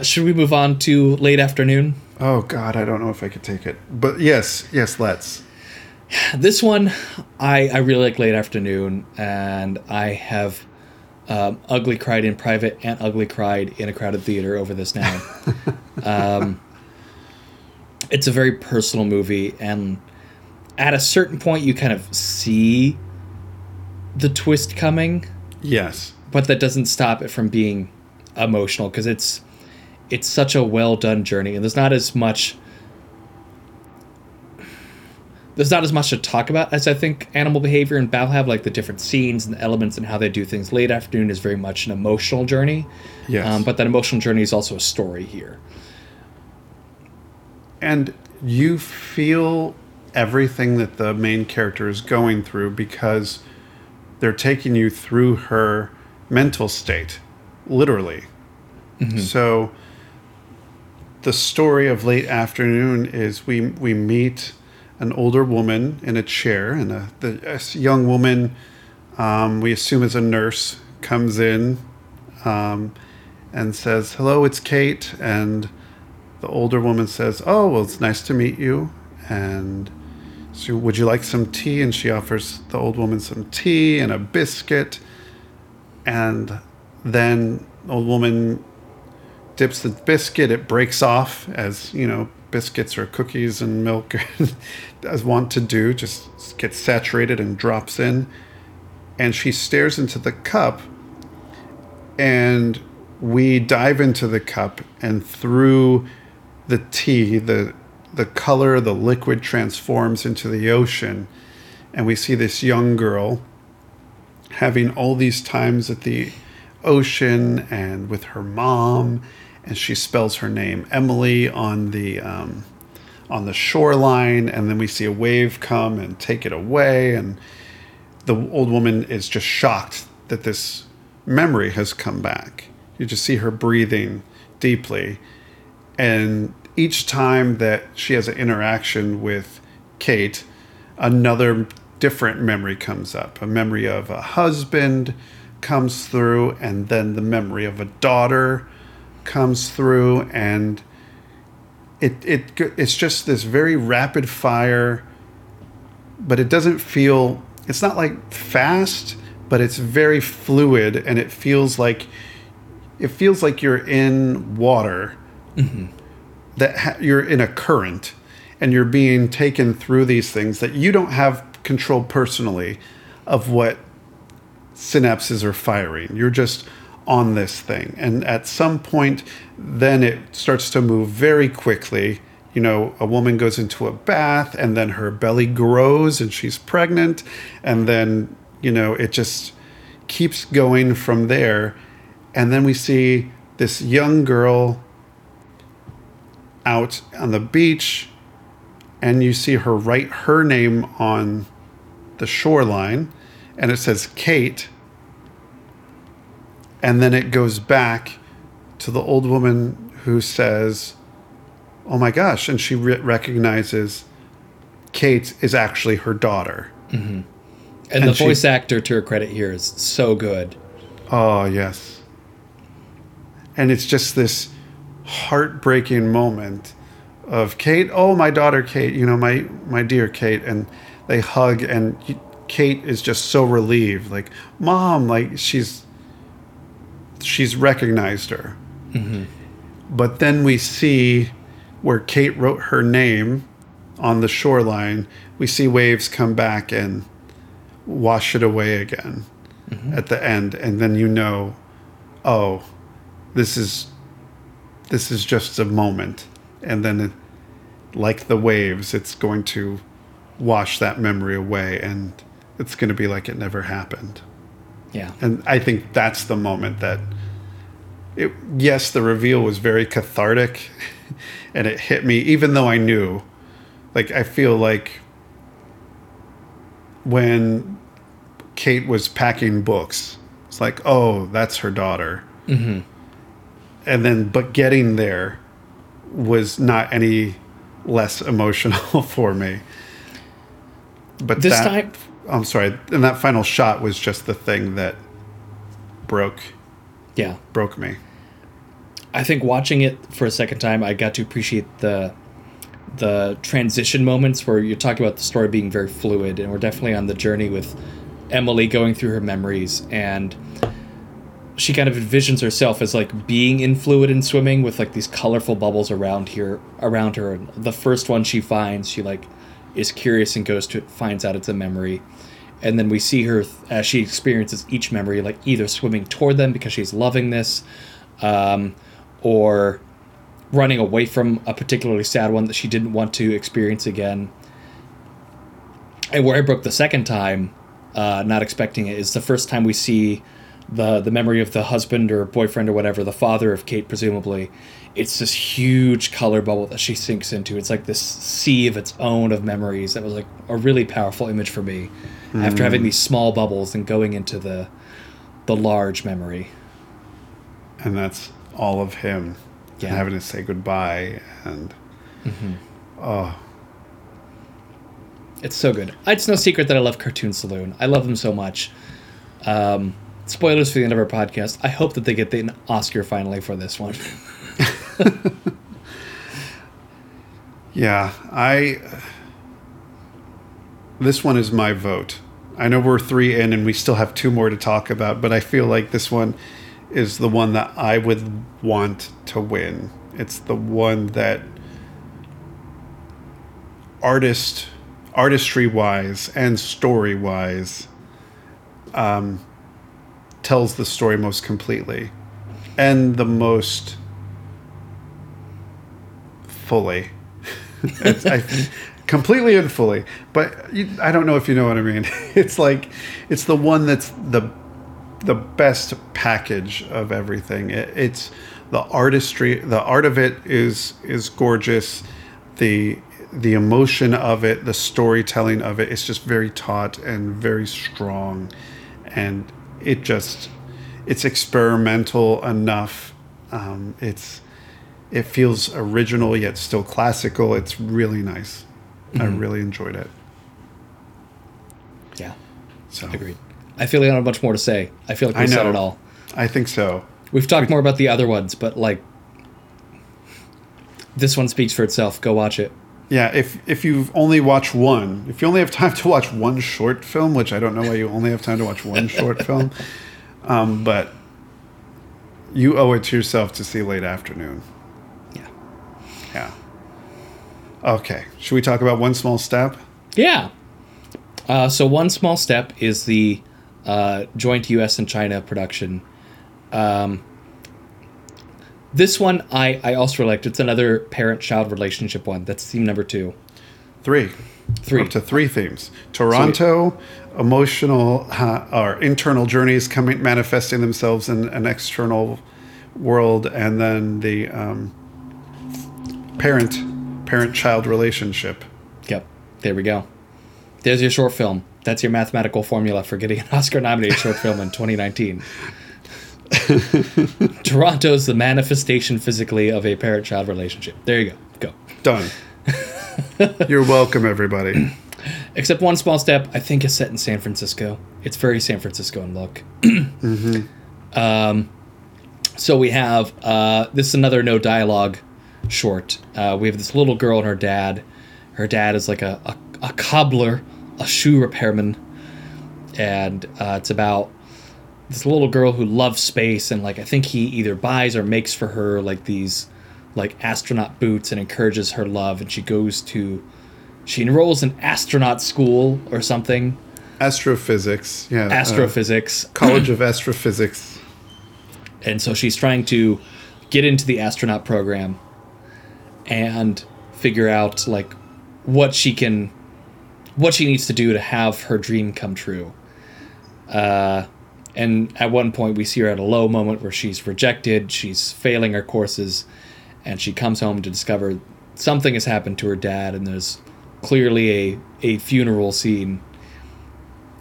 Should we move on to late afternoon? Oh God, I don't know if I could take it. But yes, let's. This one, I really like late afternoon, and I have... ugly cried in private and ugly cried in a crowded theater over this now. It's a very personal movie, and at a certain point you kind of see the twist coming. Yes. But that doesn't stop it from being emotional, because it's such a well done journey, and there's not as much to talk about as I think animal behavior and Bao have, like the different scenes and the elements and how they do things. Late afternoon is very much an emotional journey. Yes. But that emotional journey is also a story here. And you feel everything that the main character is going through, because they're taking you through her mental state, literally. Mm-hmm. So the story of late afternoon is we meet an older woman in a chair, and a young woman, we assume is a nurse, comes in and says, hello, it's Kate. And the older woman says, oh, well, it's nice to meet you. And so, would you like some tea? And she offers the old woman some tea and a biscuit. And then the old woman dips the biscuit. It breaks off, as, you know, biscuits or cookies and milk as want to do, just gets saturated and drops in. And she stares into the cup, and we dive into the cup, and through the tea, the color, the liquid transforms into the ocean. And we see this young girl having all these times at the ocean and with her mom, and she spells her name Emily on the shoreline, and then we see a wave come and take it away, and the old woman is just shocked that this memory has come back. You just see her breathing deeply, and each time that she has an interaction with Kate, another different memory comes up. A memory of a husband comes through, and then the memory of a daughter comes through, and it's just this very rapid fire, but it doesn't feel, it's not like fast, but it's very fluid, and it feels like you're in water, mm-hmm. that you're in a current, and you're being taken through these things that you don't have control personally of what synapses are firing. You're just on this thing. And at some point, then it starts to move very quickly. You know, a woman goes into a bath, and then her belly grows and she's pregnant. And then, you know, it just keeps going from there. And then we see this young girl out on the beach, and you see her write her name on the shoreline, and it says Kate. And then it goes back to the old woman who says, oh my gosh, and she recognizes Kate is actually her daughter. Mm-hmm. And the voice actor, to her credit here, is so good. Oh, yes. And it's just this heartbreaking moment of Kate, oh, my daughter Kate, you know, my dear Kate, and they hug, and Kate is just so relieved, like, Mom, like, she's recognized her. Mm-hmm. But then we see where Kate wrote her name on the shoreline, we see waves come back and wash it away again, mm-hmm. at the end, and then you know, oh, this is just a moment. And then, like the waves, it's going to wash that memory away, and it's going to be like it never happened. Yeah. And I think that's the moment that yes, the reveal was very cathartic, and it hit me, even though I knew. Like, I feel like when Kate was packing books, it's like, oh, that's her daughter. Mm-hmm. And then, but getting there was not any less emotional for me. But this time, I'm sorry, and that final shot was just the thing that broke me. I think watching it for a second time, I got to appreciate the transition moments where you're talking about the story being very fluid, and we're definitely on the journey with Emily going through her memories, and she kind of envisions herself as like being in fluid and swimming with like these colorful bubbles around her. And the first one she finds, she like is curious and goes to it, finds out it's a memory. And then we see her as she experiences each memory, like either swimming toward them because she's loving this, or running away from a particularly sad one that she didn't want to experience again. And where I broke the second time, not expecting it, is the first time we see the memory of the husband or boyfriend or whatever, the father of Kate, presumably. It's this huge color bubble that she sinks into. It's like this sea of its own of memories. That was like a really powerful image for me, after having these small bubbles and going into the large memory. And that's all of him. Yeah. And having to say goodbye, and mm-hmm. oh, it's so good. It's no secret that I love Cartoon Saloon. I love them so much. Spoilers for the end of our podcast. I hope that they get the Oscar finally for this one. Yeah, this one is my vote. I know we're 3 in and we still have 2 more to talk about, but I feel like this one is the one that I would want to win. It's the one that artistry-wise and story-wise, tells the story most completely and the most fully. I completely and fully. But I don't know if you know what I mean. It's like, it's the one that's the best package of everything. It's the artistry, the art of it is gorgeous. The emotion of it, the storytelling of it, it's just very taut and very strong. And it's experimental enough. It feels original yet still classical. It's really nice. Mm-hmm. I really enjoyed it. Yeah. So agreed. I feel like I don't have much more to say. I feel like we said it all. I think so. We've talked more about the other ones, but like this one speaks for itself. Go watch it. Yeah, if you've only watched one, if you only have time to watch one short film, which I don't know why you only have time to watch one short film, but you owe it to yourself to see Late Afternoon. Yeah. Yeah. Okay. Should we talk about One Small Step? Yeah. So One Small Step is the joint U.S. and China production. This one I also liked. It's another parent-child relationship one. That's theme number 2. 3. 3. Up to 3 themes. Toronto, emotional or internal journeys coming manifesting themselves in an external world, and then the parent-child relationship. Yep. There we go. There's your short film. That's your mathematical formula for getting an Oscar-nominated short film in 2019. Toronto's the manifestation physically of a parent-child relationship. There you go. Done. You're welcome, everybody. Except One Small Step, I think, is set in San Francisco. It's very San Francisco in look. Mm-hmm. So we have this is another no dialogue short. We have this little girl and her dad. Her dad is like a cobbler, a shoe repairman, and it's about this little girl who loves space, and like I think he either buys or makes for her like these like astronaut boots and encourages her love, and she enrolls in astronaut school or something. Astrophysics. Yeah. Astrophysics. College of Astrophysics. And so she's trying to get into the astronaut program and figure out like what she needs to do to have her dream come true. And at one point we see her at a low moment where she's rejected, she's failing her courses, and she comes home to discover something has happened to her dad, and there's clearly a funeral scene.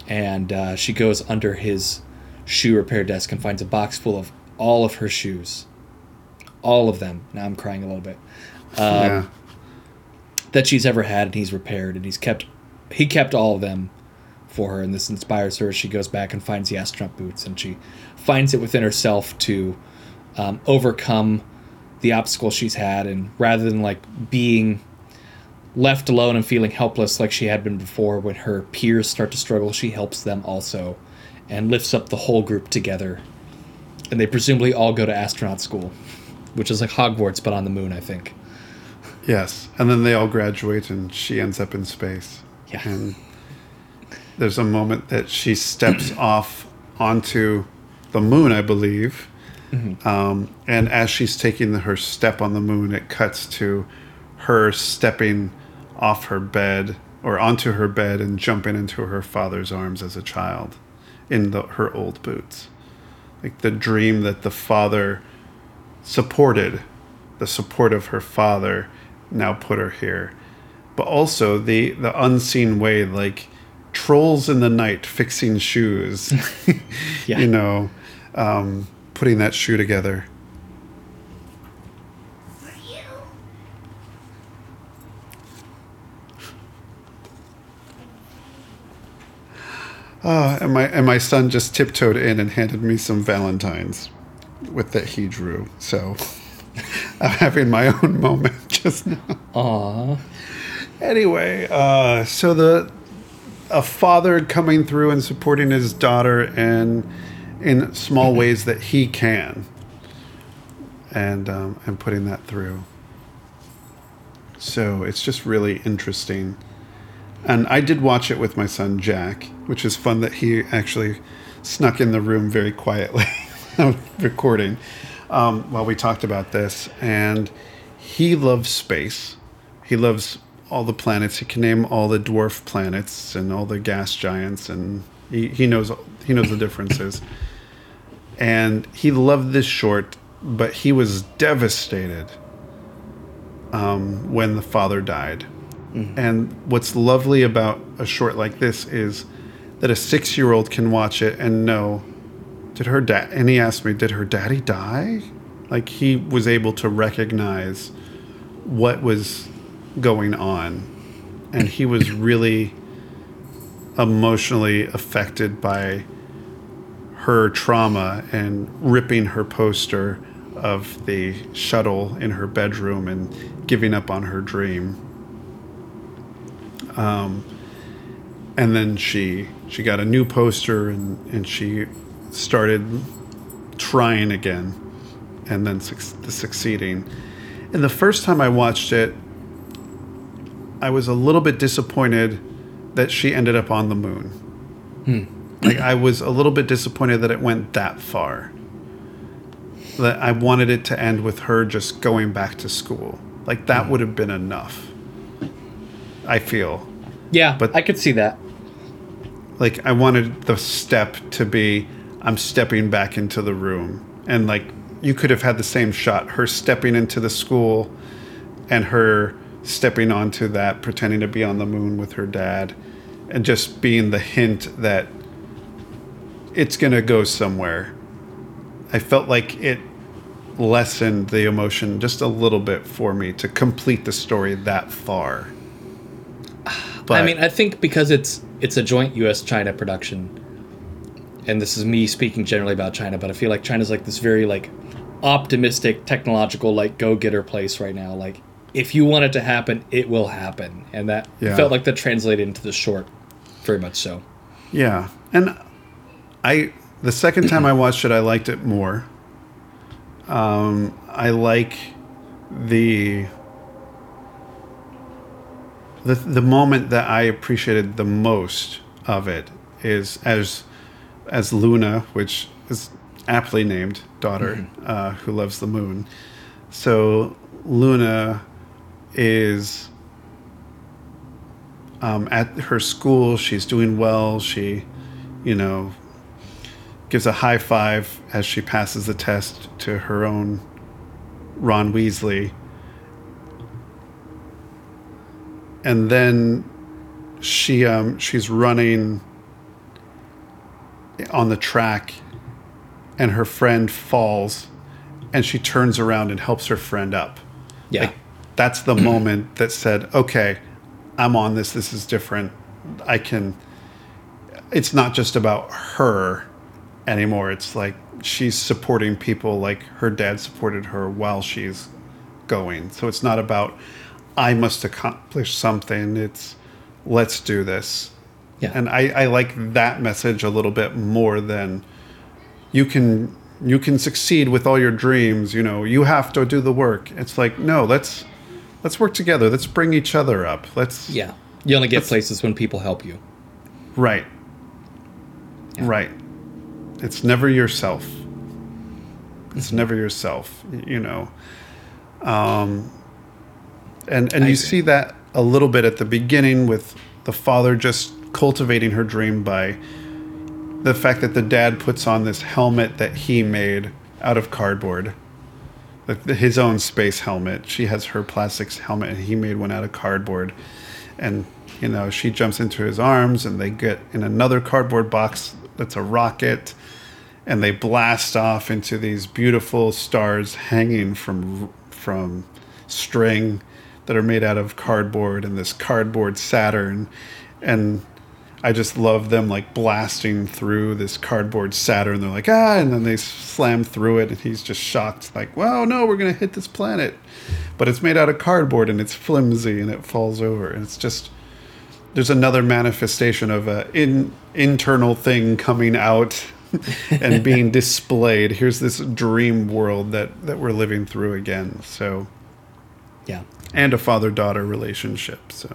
And she goes under his shoe repair desk and finds a box full of all of her shoes. All of them. Now I'm crying a little bit. Yeah. That she's ever had, and he's repaired, and he kept all of them for her, and this inspires her. She goes back and finds the astronaut boots, and she finds it within herself to overcome the obstacle she's had, and rather than like being left alone and feeling helpless like she had been before when her peers start to struggle, she helps them also and lifts up the whole group together, and they presumably all go to astronaut school, which is like Hogwarts but on the moon, I think. Yes, and then they all graduate and she ends up in space. Yeah. And there's a moment that she steps off onto the moon, I believe. Mm-hmm. And as she's taking her step on the moon, it cuts to her stepping off her bed or onto her bed and jumping into her father's arms as a child in her old boots. Like the dream that the father supported, the support of her father now put her here. But also the unseen way, like trolls in the night fixing shoes. Yeah. You know, putting that shoe together. For you. And my son just tiptoed in and handed me some Valentines with that he drew. So I'm having my own moment just now. Aww. Anyway, so a father coming through and supporting his daughter and in small ways that he can, and putting that through. So it's just really interesting. And I did watch it with my son, Jack, which is fun that he actually snuck in the room very quietly recording while we talked about this. And he loves space. He loves all the planets. He can name all the dwarf planets and all the gas giants, and he knows the differences. And he loved this short, but he was devastated when the father died. Mm-hmm. And what's lovely about a short like this is that a 6-year-old can watch it and know, and he asked me, did her daddy die? Like, he was able to recognize what was going on. And he was really emotionally affected by her trauma and ripping her poster of the shuttle in her bedroom and giving up on her dream. And then she got a new poster and she started trying again and then succeeding. And the first time I watched it, I was a little bit disappointed that she ended up on the moon. Like, I was a little bit disappointed that it went that far. That I wanted it to end with her just going back to school. Like, that would have been enough, I feel. Yeah, but I could see that. Like, I wanted the step to be, I'm stepping back into the room. And, like, you could have had the same shot. Her stepping into the school and her stepping onto that, pretending to be on the moon with her dad. And just being the hint that it's going to go somewhere. I felt like it lessened the emotion just a little bit for me to complete the story that far. But I mean, I think because it's a joint U.S.-China production, and this is me speaking generally about China, but I feel like China's like this very like optimistic, technological, like go-getter place right now. Like, if you want it to happen, it will happen. And that felt like that translated into the short very much so. Yeah. And the second time I watched it, I liked it more. I like the moment that I appreciated the most of it is as Luna, which is aptly named daughter, who loves the moon. So Luna is at her school. She's doing well. She, gives a high five as she passes the test to her own Ron Weasley. And then she's running on the track and her friend falls and she turns around and helps her friend up. Yeah. Like, that's the moment that said, okay, I'm on this. This is different. It's not just about her anymore. It's like she's supporting people like her dad supported her while she's going. So it's not about, I must accomplish something. It's, let's do this. Yeah. And I like that message a little bit more than you can succeed with all your dreams. You have to do the work. It's like, no, let's work together. Let's bring each other up. You only get places when people help you. Right. Yeah. Right. It's never yourself. It's never yourself, and you see that a little bit at the beginning with the father just cultivating her dream by the fact that the dad puts on this helmet that he made out of cardboard, his own space helmet. She has her plastics helmet and he made one out of cardboard. And, she jumps into his arms and they get in another cardboard box that's a rocket and they blast off into these beautiful stars hanging from string that are made out of cardboard and this cardboard Saturn. And I just love them like blasting through this cardboard Saturn. They're like, and then they slam through it. And he's just shocked, like, wow, no, we're going to hit this planet. But it's made out of cardboard and it's flimsy and it falls over. And it's just, there's another manifestation of an internal thing coming out and being displayed. Here's this dream world that we're living through again. So, yeah. And a father-daughter relationship. So,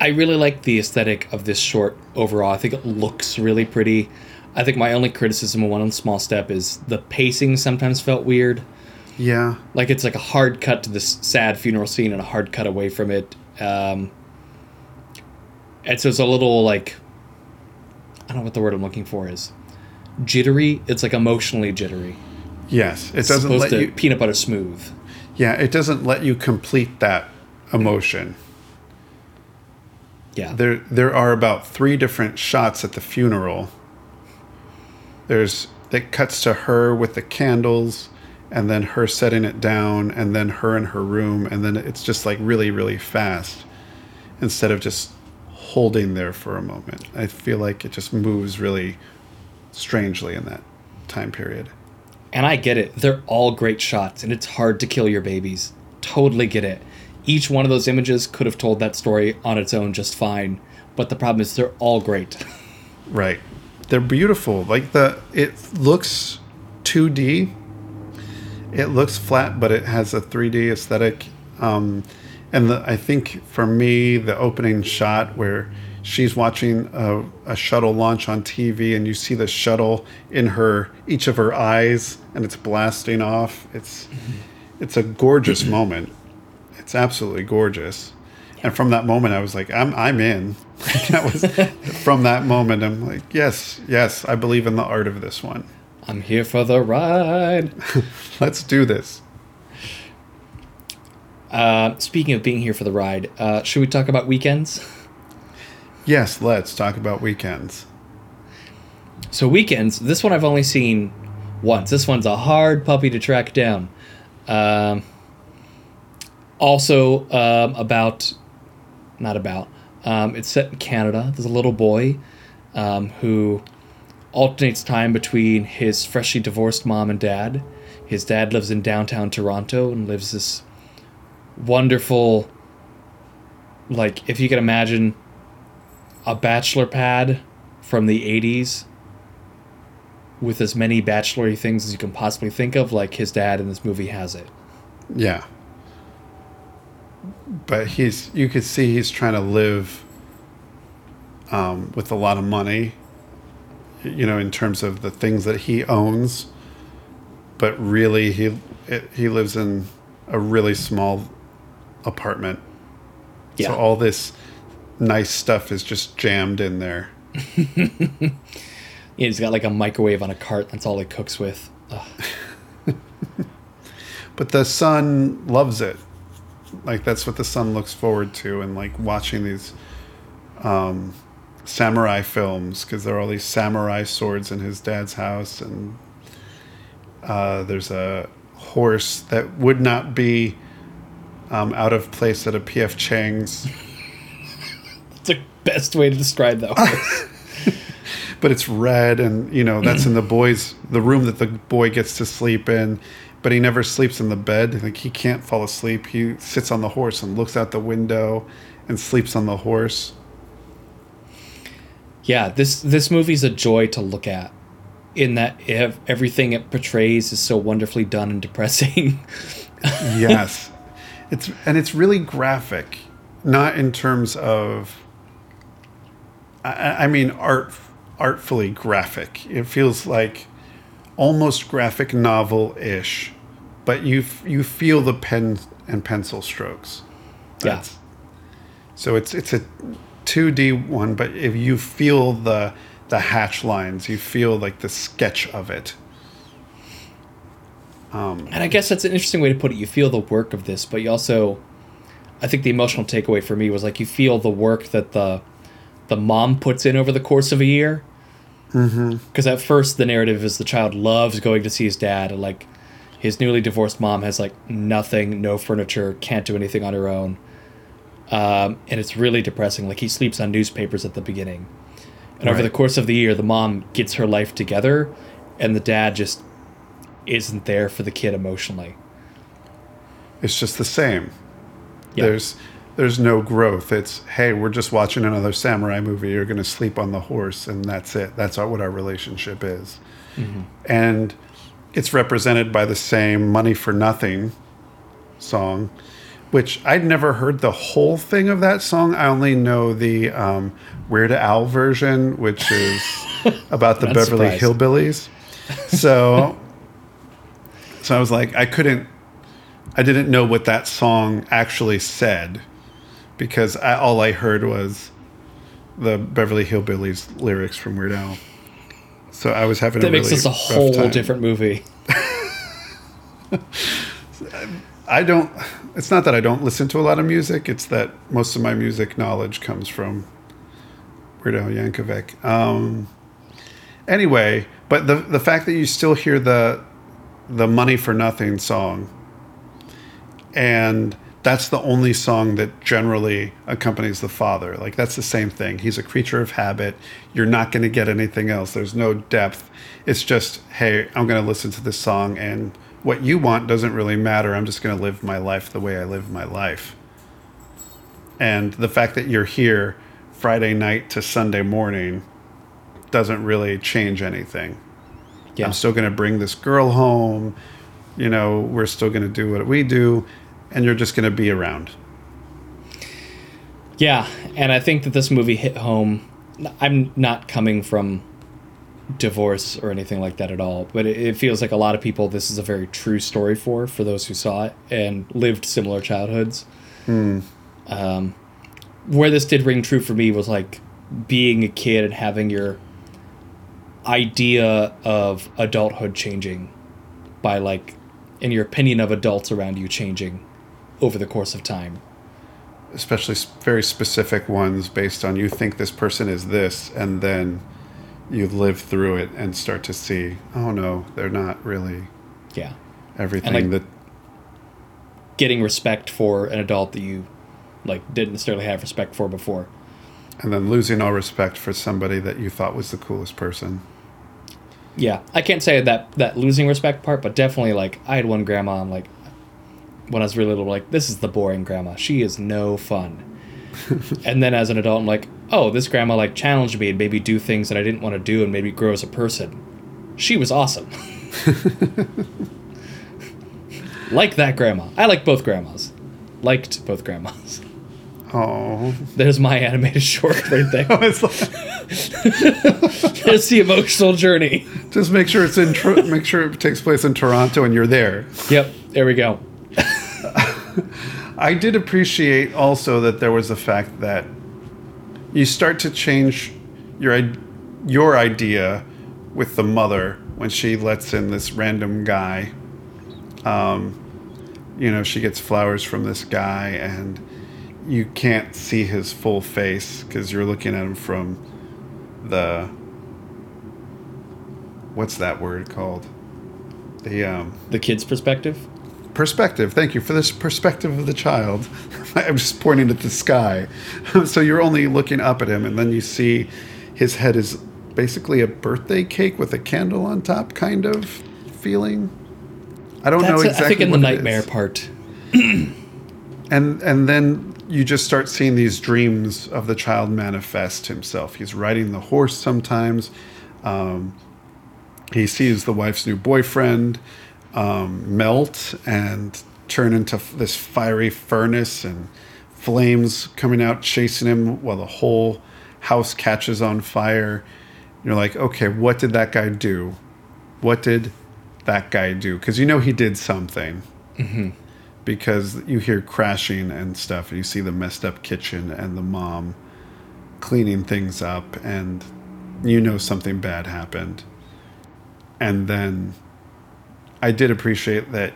I really like the aesthetic of this short overall. I think it looks really pretty. I think my only criticism of One Small Step is the pacing sometimes felt weird. Yeah. Like, it's like a hard cut to this sad funeral scene and a hard cut away from it. And so it's a little, like, I don't know what the word I'm looking for is. Jittery. It's like emotionally jittery. Yes. It doesn't let you... peanut butter smooth. Yeah, it doesn't let you complete that emotion. Yeah. There are about 3 different shots at the funeral. It cuts to her with the candles, and then her setting it down, and then her in her room, and then it's just like really, really fast, instead of just holding there for a moment. I feel like it just moves really strangely in that time period. And I get it. They're all great shots, and it's hard to kill your babies. Totally get it. Each one of those images could have told that story on its own just fine, but the problem is they're all great. Right. They're beautiful. Like, it looks 2D. It looks flat, but it has a 3D aesthetic. I think for me, the opening shot where she's watching a shuttle launch on TV, and you see the shuttle in each of her eyes, and it's blasting off. It's a gorgeous moment. It's absolutely gorgeous. And from that moment, I was like, I'm in. From that moment, I'm like, yes, I believe in the art of this one. I'm here for the ride. Let's do this. Speaking of being here for the ride, should we talk about weekends? Yes, let's talk about weekends. So weekends, this one I've only seen once. This one's a hard puppy to track down. It's set in Canada. There's a little boy who alternates time between his freshly divorced mom and dad. His dad lives in downtown Toronto and lives this wonderful, like, if you can imagine a bachelor pad from the 80s with as many bachelor-y things as you can possibly think of, like his dad in this movie has it. Yeah. But you could see he's trying to live with a lot of money, you know, in terms of the things that he owns. But really, he lives in a really small apartment. Yeah. So all this nice stuff is just jammed in there. Yeah, he's got like a microwave on a cart. That's all he cooks with. But the son loves it. Like, that's what the son looks forward to, and like watching these samurai films, because there are all these samurai swords in his dad's house, and there's a horse that would not be out of place at a P.F. Chang's. That's the best way to describe that horse. But it's red, and you know that's in the room that the boy gets to sleep in. But he never sleeps in the bed. Like, he can't fall asleep. He sits on the horse and looks out the window and sleeps on the horse. Yeah, this movie's a joy to look at, in that everything it portrays is so wonderfully done and depressing. Yes. It's really graphic, not in terms of, I mean, artfully graphic. It feels like almost graphic novel-ish, but you feel the pen and pencil strokes. Yes. Yeah. So it's a 2D one, but if you feel the hatch lines, you feel like the sketch of it. And I guess that's an interesting way to put it. You feel the work of this, but you also, I think the emotional takeaway for me was like, you feel the work that the mom puts in over the course of a year. Because at first the narrative is the child loves going to see his dad, and like his newly divorced mom has like nothing, no furniture, can't do anything on her own, and it's really depressing. Like, he sleeps on newspapers at the beginning, and right. Over the course of the year, the mom gets her life together, and the dad just isn't there for the kid emotionally. It's just the same. Yeah. There's no growth. It's, hey, we're just watching another samurai movie. You're going to sleep on the horse, and that's it. That's what our relationship is. Mm-hmm. And it's represented by the same Money for Nothing song, which I'd never heard the whole thing of that song. I only know the Weird Al version, which is about the Beverly Hillbillies. So So I was like, I didn't know what that song actually said, because all I heard was the Beverly Hillbillies lyrics from Weird Al. So I was having that makes this a whole different movie. It's not that I don't listen to a lot of music. It's that most of my music knowledge comes from Weird Al Yankovic. Anyway, but the fact that you still hear the Money for Nothing song, and that's the only song that generally accompanies the father. Like, that's the same thing. He's a creature of habit. You're not going to get anything else. There's no depth. It's just, hey, I'm going to listen to this song, and what you want doesn't really matter. I'm just going to live my life the way I live my life. And the fact that you're here Friday night to Sunday morning doesn't really change anything. Yeah. I'm still going to bring this girl home. You know, we're still going to do what we do. And you're just going to be around. Yeah. And I think that this movie hit home. I'm not coming from divorce or anything like that at all, but it feels like a lot of people, this is a very true story for those who saw it and lived similar childhoods. Mm. Where this did ring true for me was like being a kid and having your idea of adulthood changing by like, and your opinion of adults around you changing over the course of time. Especially very specific ones based on you think this person is this, and then you live through it and start to see, oh no, they're not really everything. And like, that getting respect for an adult that you like didn't necessarily have respect for before. And then losing all respect for somebody that you thought was the coolest person. Yeah, I can't say that losing respect part, but definitely, like, I had one grandma, and, like, when I was really little, like, this is the boring grandma. She is no fun. And then as an adult, I'm like, oh, this grandma, like, challenged me and made me do things that I didn't want to do and made me grow as a person. She was awesome. Like that grandma. I like both grandmas. Liked both grandmas. Oh, there's my animated short right there. It's like there's the emotional journey. Just make sure it's in. Make sure it takes place in Toronto, and you're there. Yep, there we go. I did appreciate also that there was the fact that you start to change your idea with the mother when she lets in this random guy. You know, she gets flowers from this guy and. You can't see his full face because you're looking at him from the what's that word called? The kid's perspective? Perspective. Thank you for this perspective of the child. I'm just pointing at the sky. So you're only looking up at him, and then you see his head is basically a birthday cake with a candle on top, kind of feeling. I don't know exactly. I think in the nightmare part. And then you just start seeing these dreams of the child manifest himself. He's riding the horse sometimes. He sees the wife's new boyfriend melt and turn into this fiery furnace and flames coming out chasing him while the whole house catches on fire. You're like, okay, what did that guy do? What did that guy do? Because you know he did something. Mm-hmm. Because you hear crashing and stuff, and you see the messed up kitchen and the mom cleaning things up, and you know something bad happened. And then I did appreciate that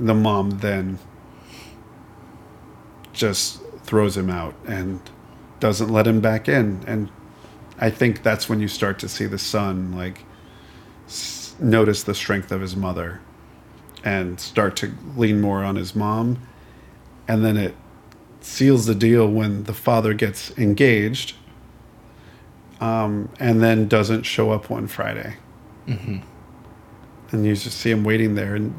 the mom then just throws him out and doesn't let him back in. And I think that's when you start to see the son, like, notice the strength of his mother. And start to lean more on his mom. And then it seals the deal when the father gets engaged and then doesn't show up one Friday. Mm-hmm. And you just see him waiting there. And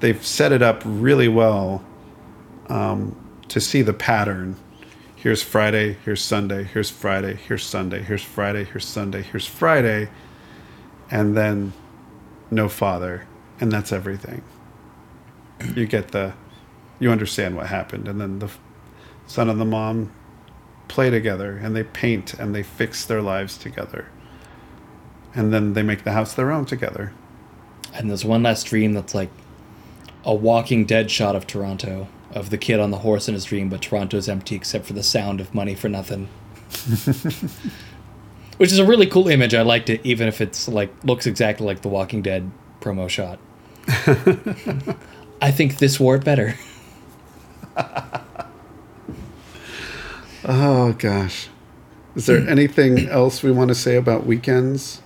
they've set it up really well to see the pattern. Here's Friday, here's Sunday, here's Friday, here's Sunday, here's Friday, here's Sunday, here's Friday. And then no father. And that's everything. You get you understand what happened. And then the son and the mom play together, and they paint, and they fix their lives together. And then they make the house their own together. And there's one last dream that's like, a Walking Dead shot of Toronto, of the kid on the horse in his dream, but Toronto's empty except for the sound of money for nothing. Which is a really cool image. I liked it, even if it's like looks exactly like the Walking Dead promo shot. I think this wore it better. Oh, gosh. Is there anything else we want to say about weekends?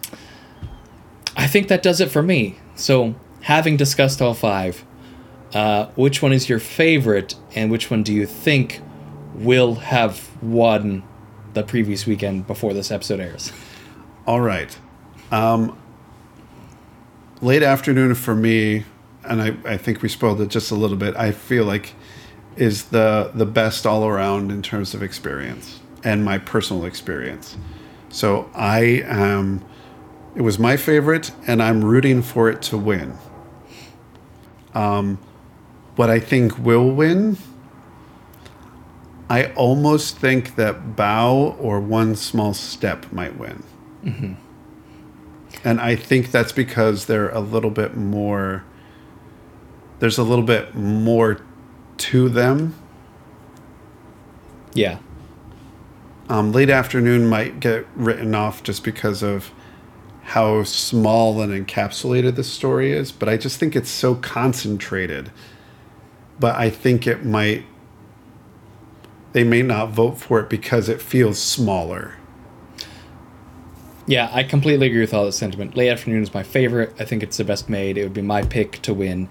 I think that does it for me. So, having discussed all five, which one is your favorite, and which one do you think will have won the previous weekend before this episode airs? All right. Late afternoon for me, and I think we spoiled it just a little bit, I feel like is the best all around in terms of experience and my personal experience. So it was my favorite, and I'm rooting for it to win. What I think will win, I almost think that Bow or One Small Step might win. Mm-hmm. And I think that's because there's a little bit more to them. Yeah. Late afternoon might get written off just because of how small and encapsulated the story is, but I just think it's so concentrated. But I think they may not vote for it because it feels smaller. Yeah, I completely agree with all that sentiment. Late afternoon is my favorite. I think it's the best made. It would be my pick to win.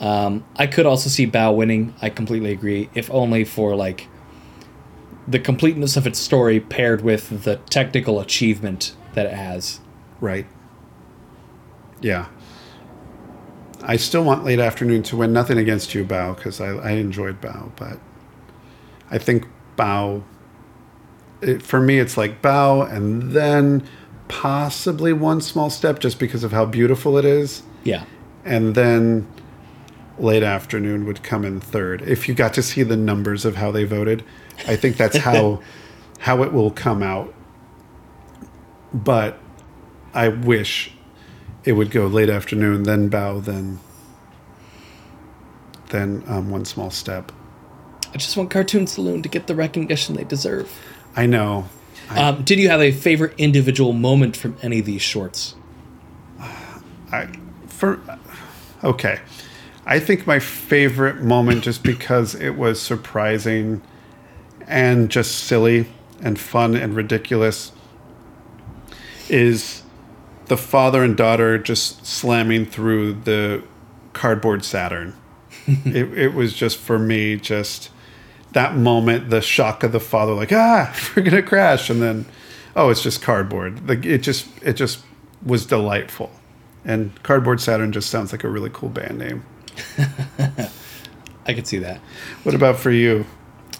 I could also see Bao winning. I completely agree, if only for like the completeness of its story paired with the technical achievement that it has. Right. Yeah. I still want Late Afternoon to win. Nothing against you, Bao, because I enjoyed Bao, but I think Bao... for me, it's like Bao and then possibly One Small Step just because of how beautiful it is. Yeah. And then Late Afternoon would come in third. If you got to see the numbers of how they voted, I think that's how it will come out. But... I wish it would go Late Afternoon, then Bow, then One Small Step. I just want Cartoon Saloon to get the recognition they deserve. I know. Did you have a favorite individual moment from any of these shorts? I think my favorite moment, just because it was surprising and just silly and fun and ridiculous, is the father and daughter just slamming through the cardboard Saturn. It was just, for me, just that moment, the shock of the father, like, we're going to crash. And then, oh, it's just cardboard. Like it just was delightful. And Cardboard Saturn just sounds like a really cool band name. I could see that. What about for you?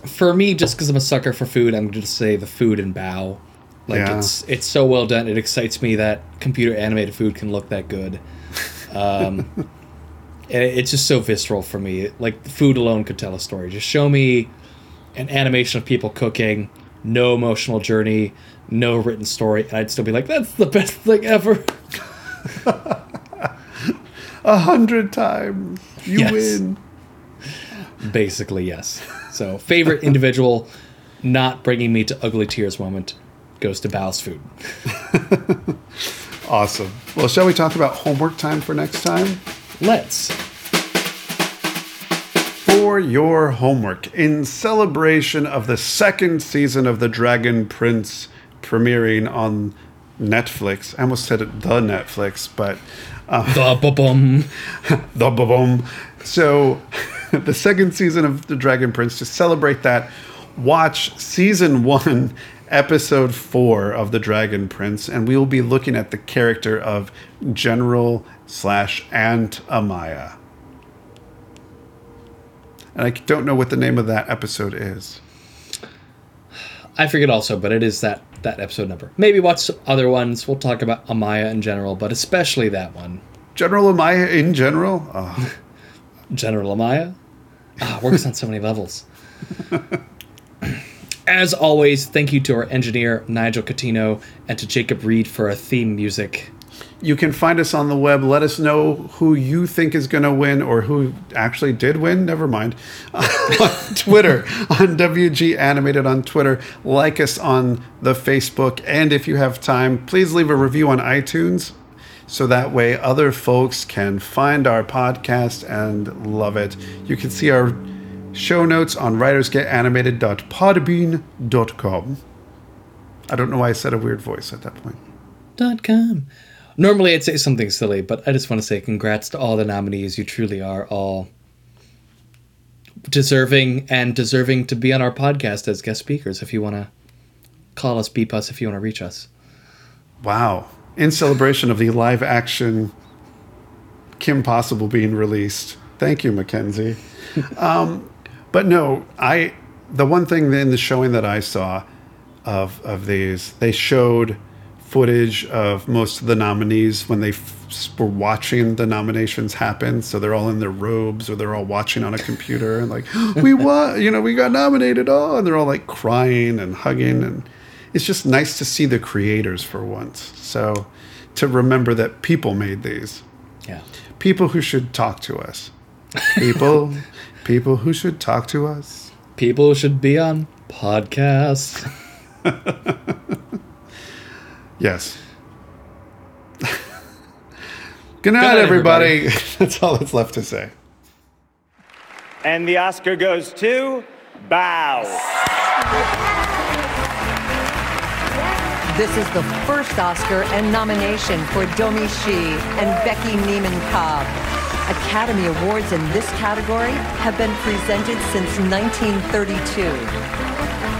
For me, just because I'm a sucker for food, I'm going to say the food and Bow. Like, yeah. It's so well done. It excites me that computer animated food can look that good. And it's just so visceral for me. Like, food alone could tell a story. Just show me an animation of people cooking, no emotional journey, no written story, and I'd still be like, that's the best thing ever. 100 times. You win. Basically, yes. So, favorite individual, not bringing me to ugly tears moment, goes to Bao's food. Awesome. Well, shall we talk about homework time for next time? Let's. For your homework, in celebration of the second season of The Dragon Prince premiering on Netflix. I almost said it, the Netflix, but... So, the second season of The Dragon Prince, to celebrate that, watch season 1... Episode 4 of The Dragon Prince, and we will be looking at the character of General/Aunt Amaya. And I don't know what the name of that episode is. I forget also, but it is that episode number. Maybe watch some other ones. We'll talk about Amaya in general, but especially that one. General Amaya in general? Oh. General Amaya? Works on so many levels. As always, thank you to our engineer, Nigel Coutinho, and to Jacob Reed for our theme music. You can find us on the web. Let us know who you think is going to win or who actually did win. Never mind. On Twitter, on WG Animated on Twitter. Like us on the Facebook. And if you have time, please leave a review on iTunes so that way other folks can find our podcast and love it. You can see our show notes on writersgetanimated.podbean.com. I don't know why I said a weird voice at that point. .com. Normally I'd say something silly, but I just want to say congrats to all the nominees. You truly are all deserving to be on our podcast as guest speakers. If you want to call us, beep us, if you want to reach us. Wow. In celebration of the live action Kim Possible being released. Thank you, Mackenzie. But no, the one thing in the showing that I saw of these, they showed footage of most of the nominees when they were watching the nominations happen. So they're all in their robes or they're all watching on a computer and like, we won, we got nominated. Oh, and they're all like crying and hugging. And it's just nice to see the creators for once. So to remember that people made these. Yeah. People who should talk to us. People who should talk to us. People should be on podcasts. Yes. Good night, everybody. That's all that's left to say. And the Oscar goes to Bow. This is the first Oscar and nomination for Domee Shi and Becky Neiman Cobb. Academy Awards in this category have been presented since 1932.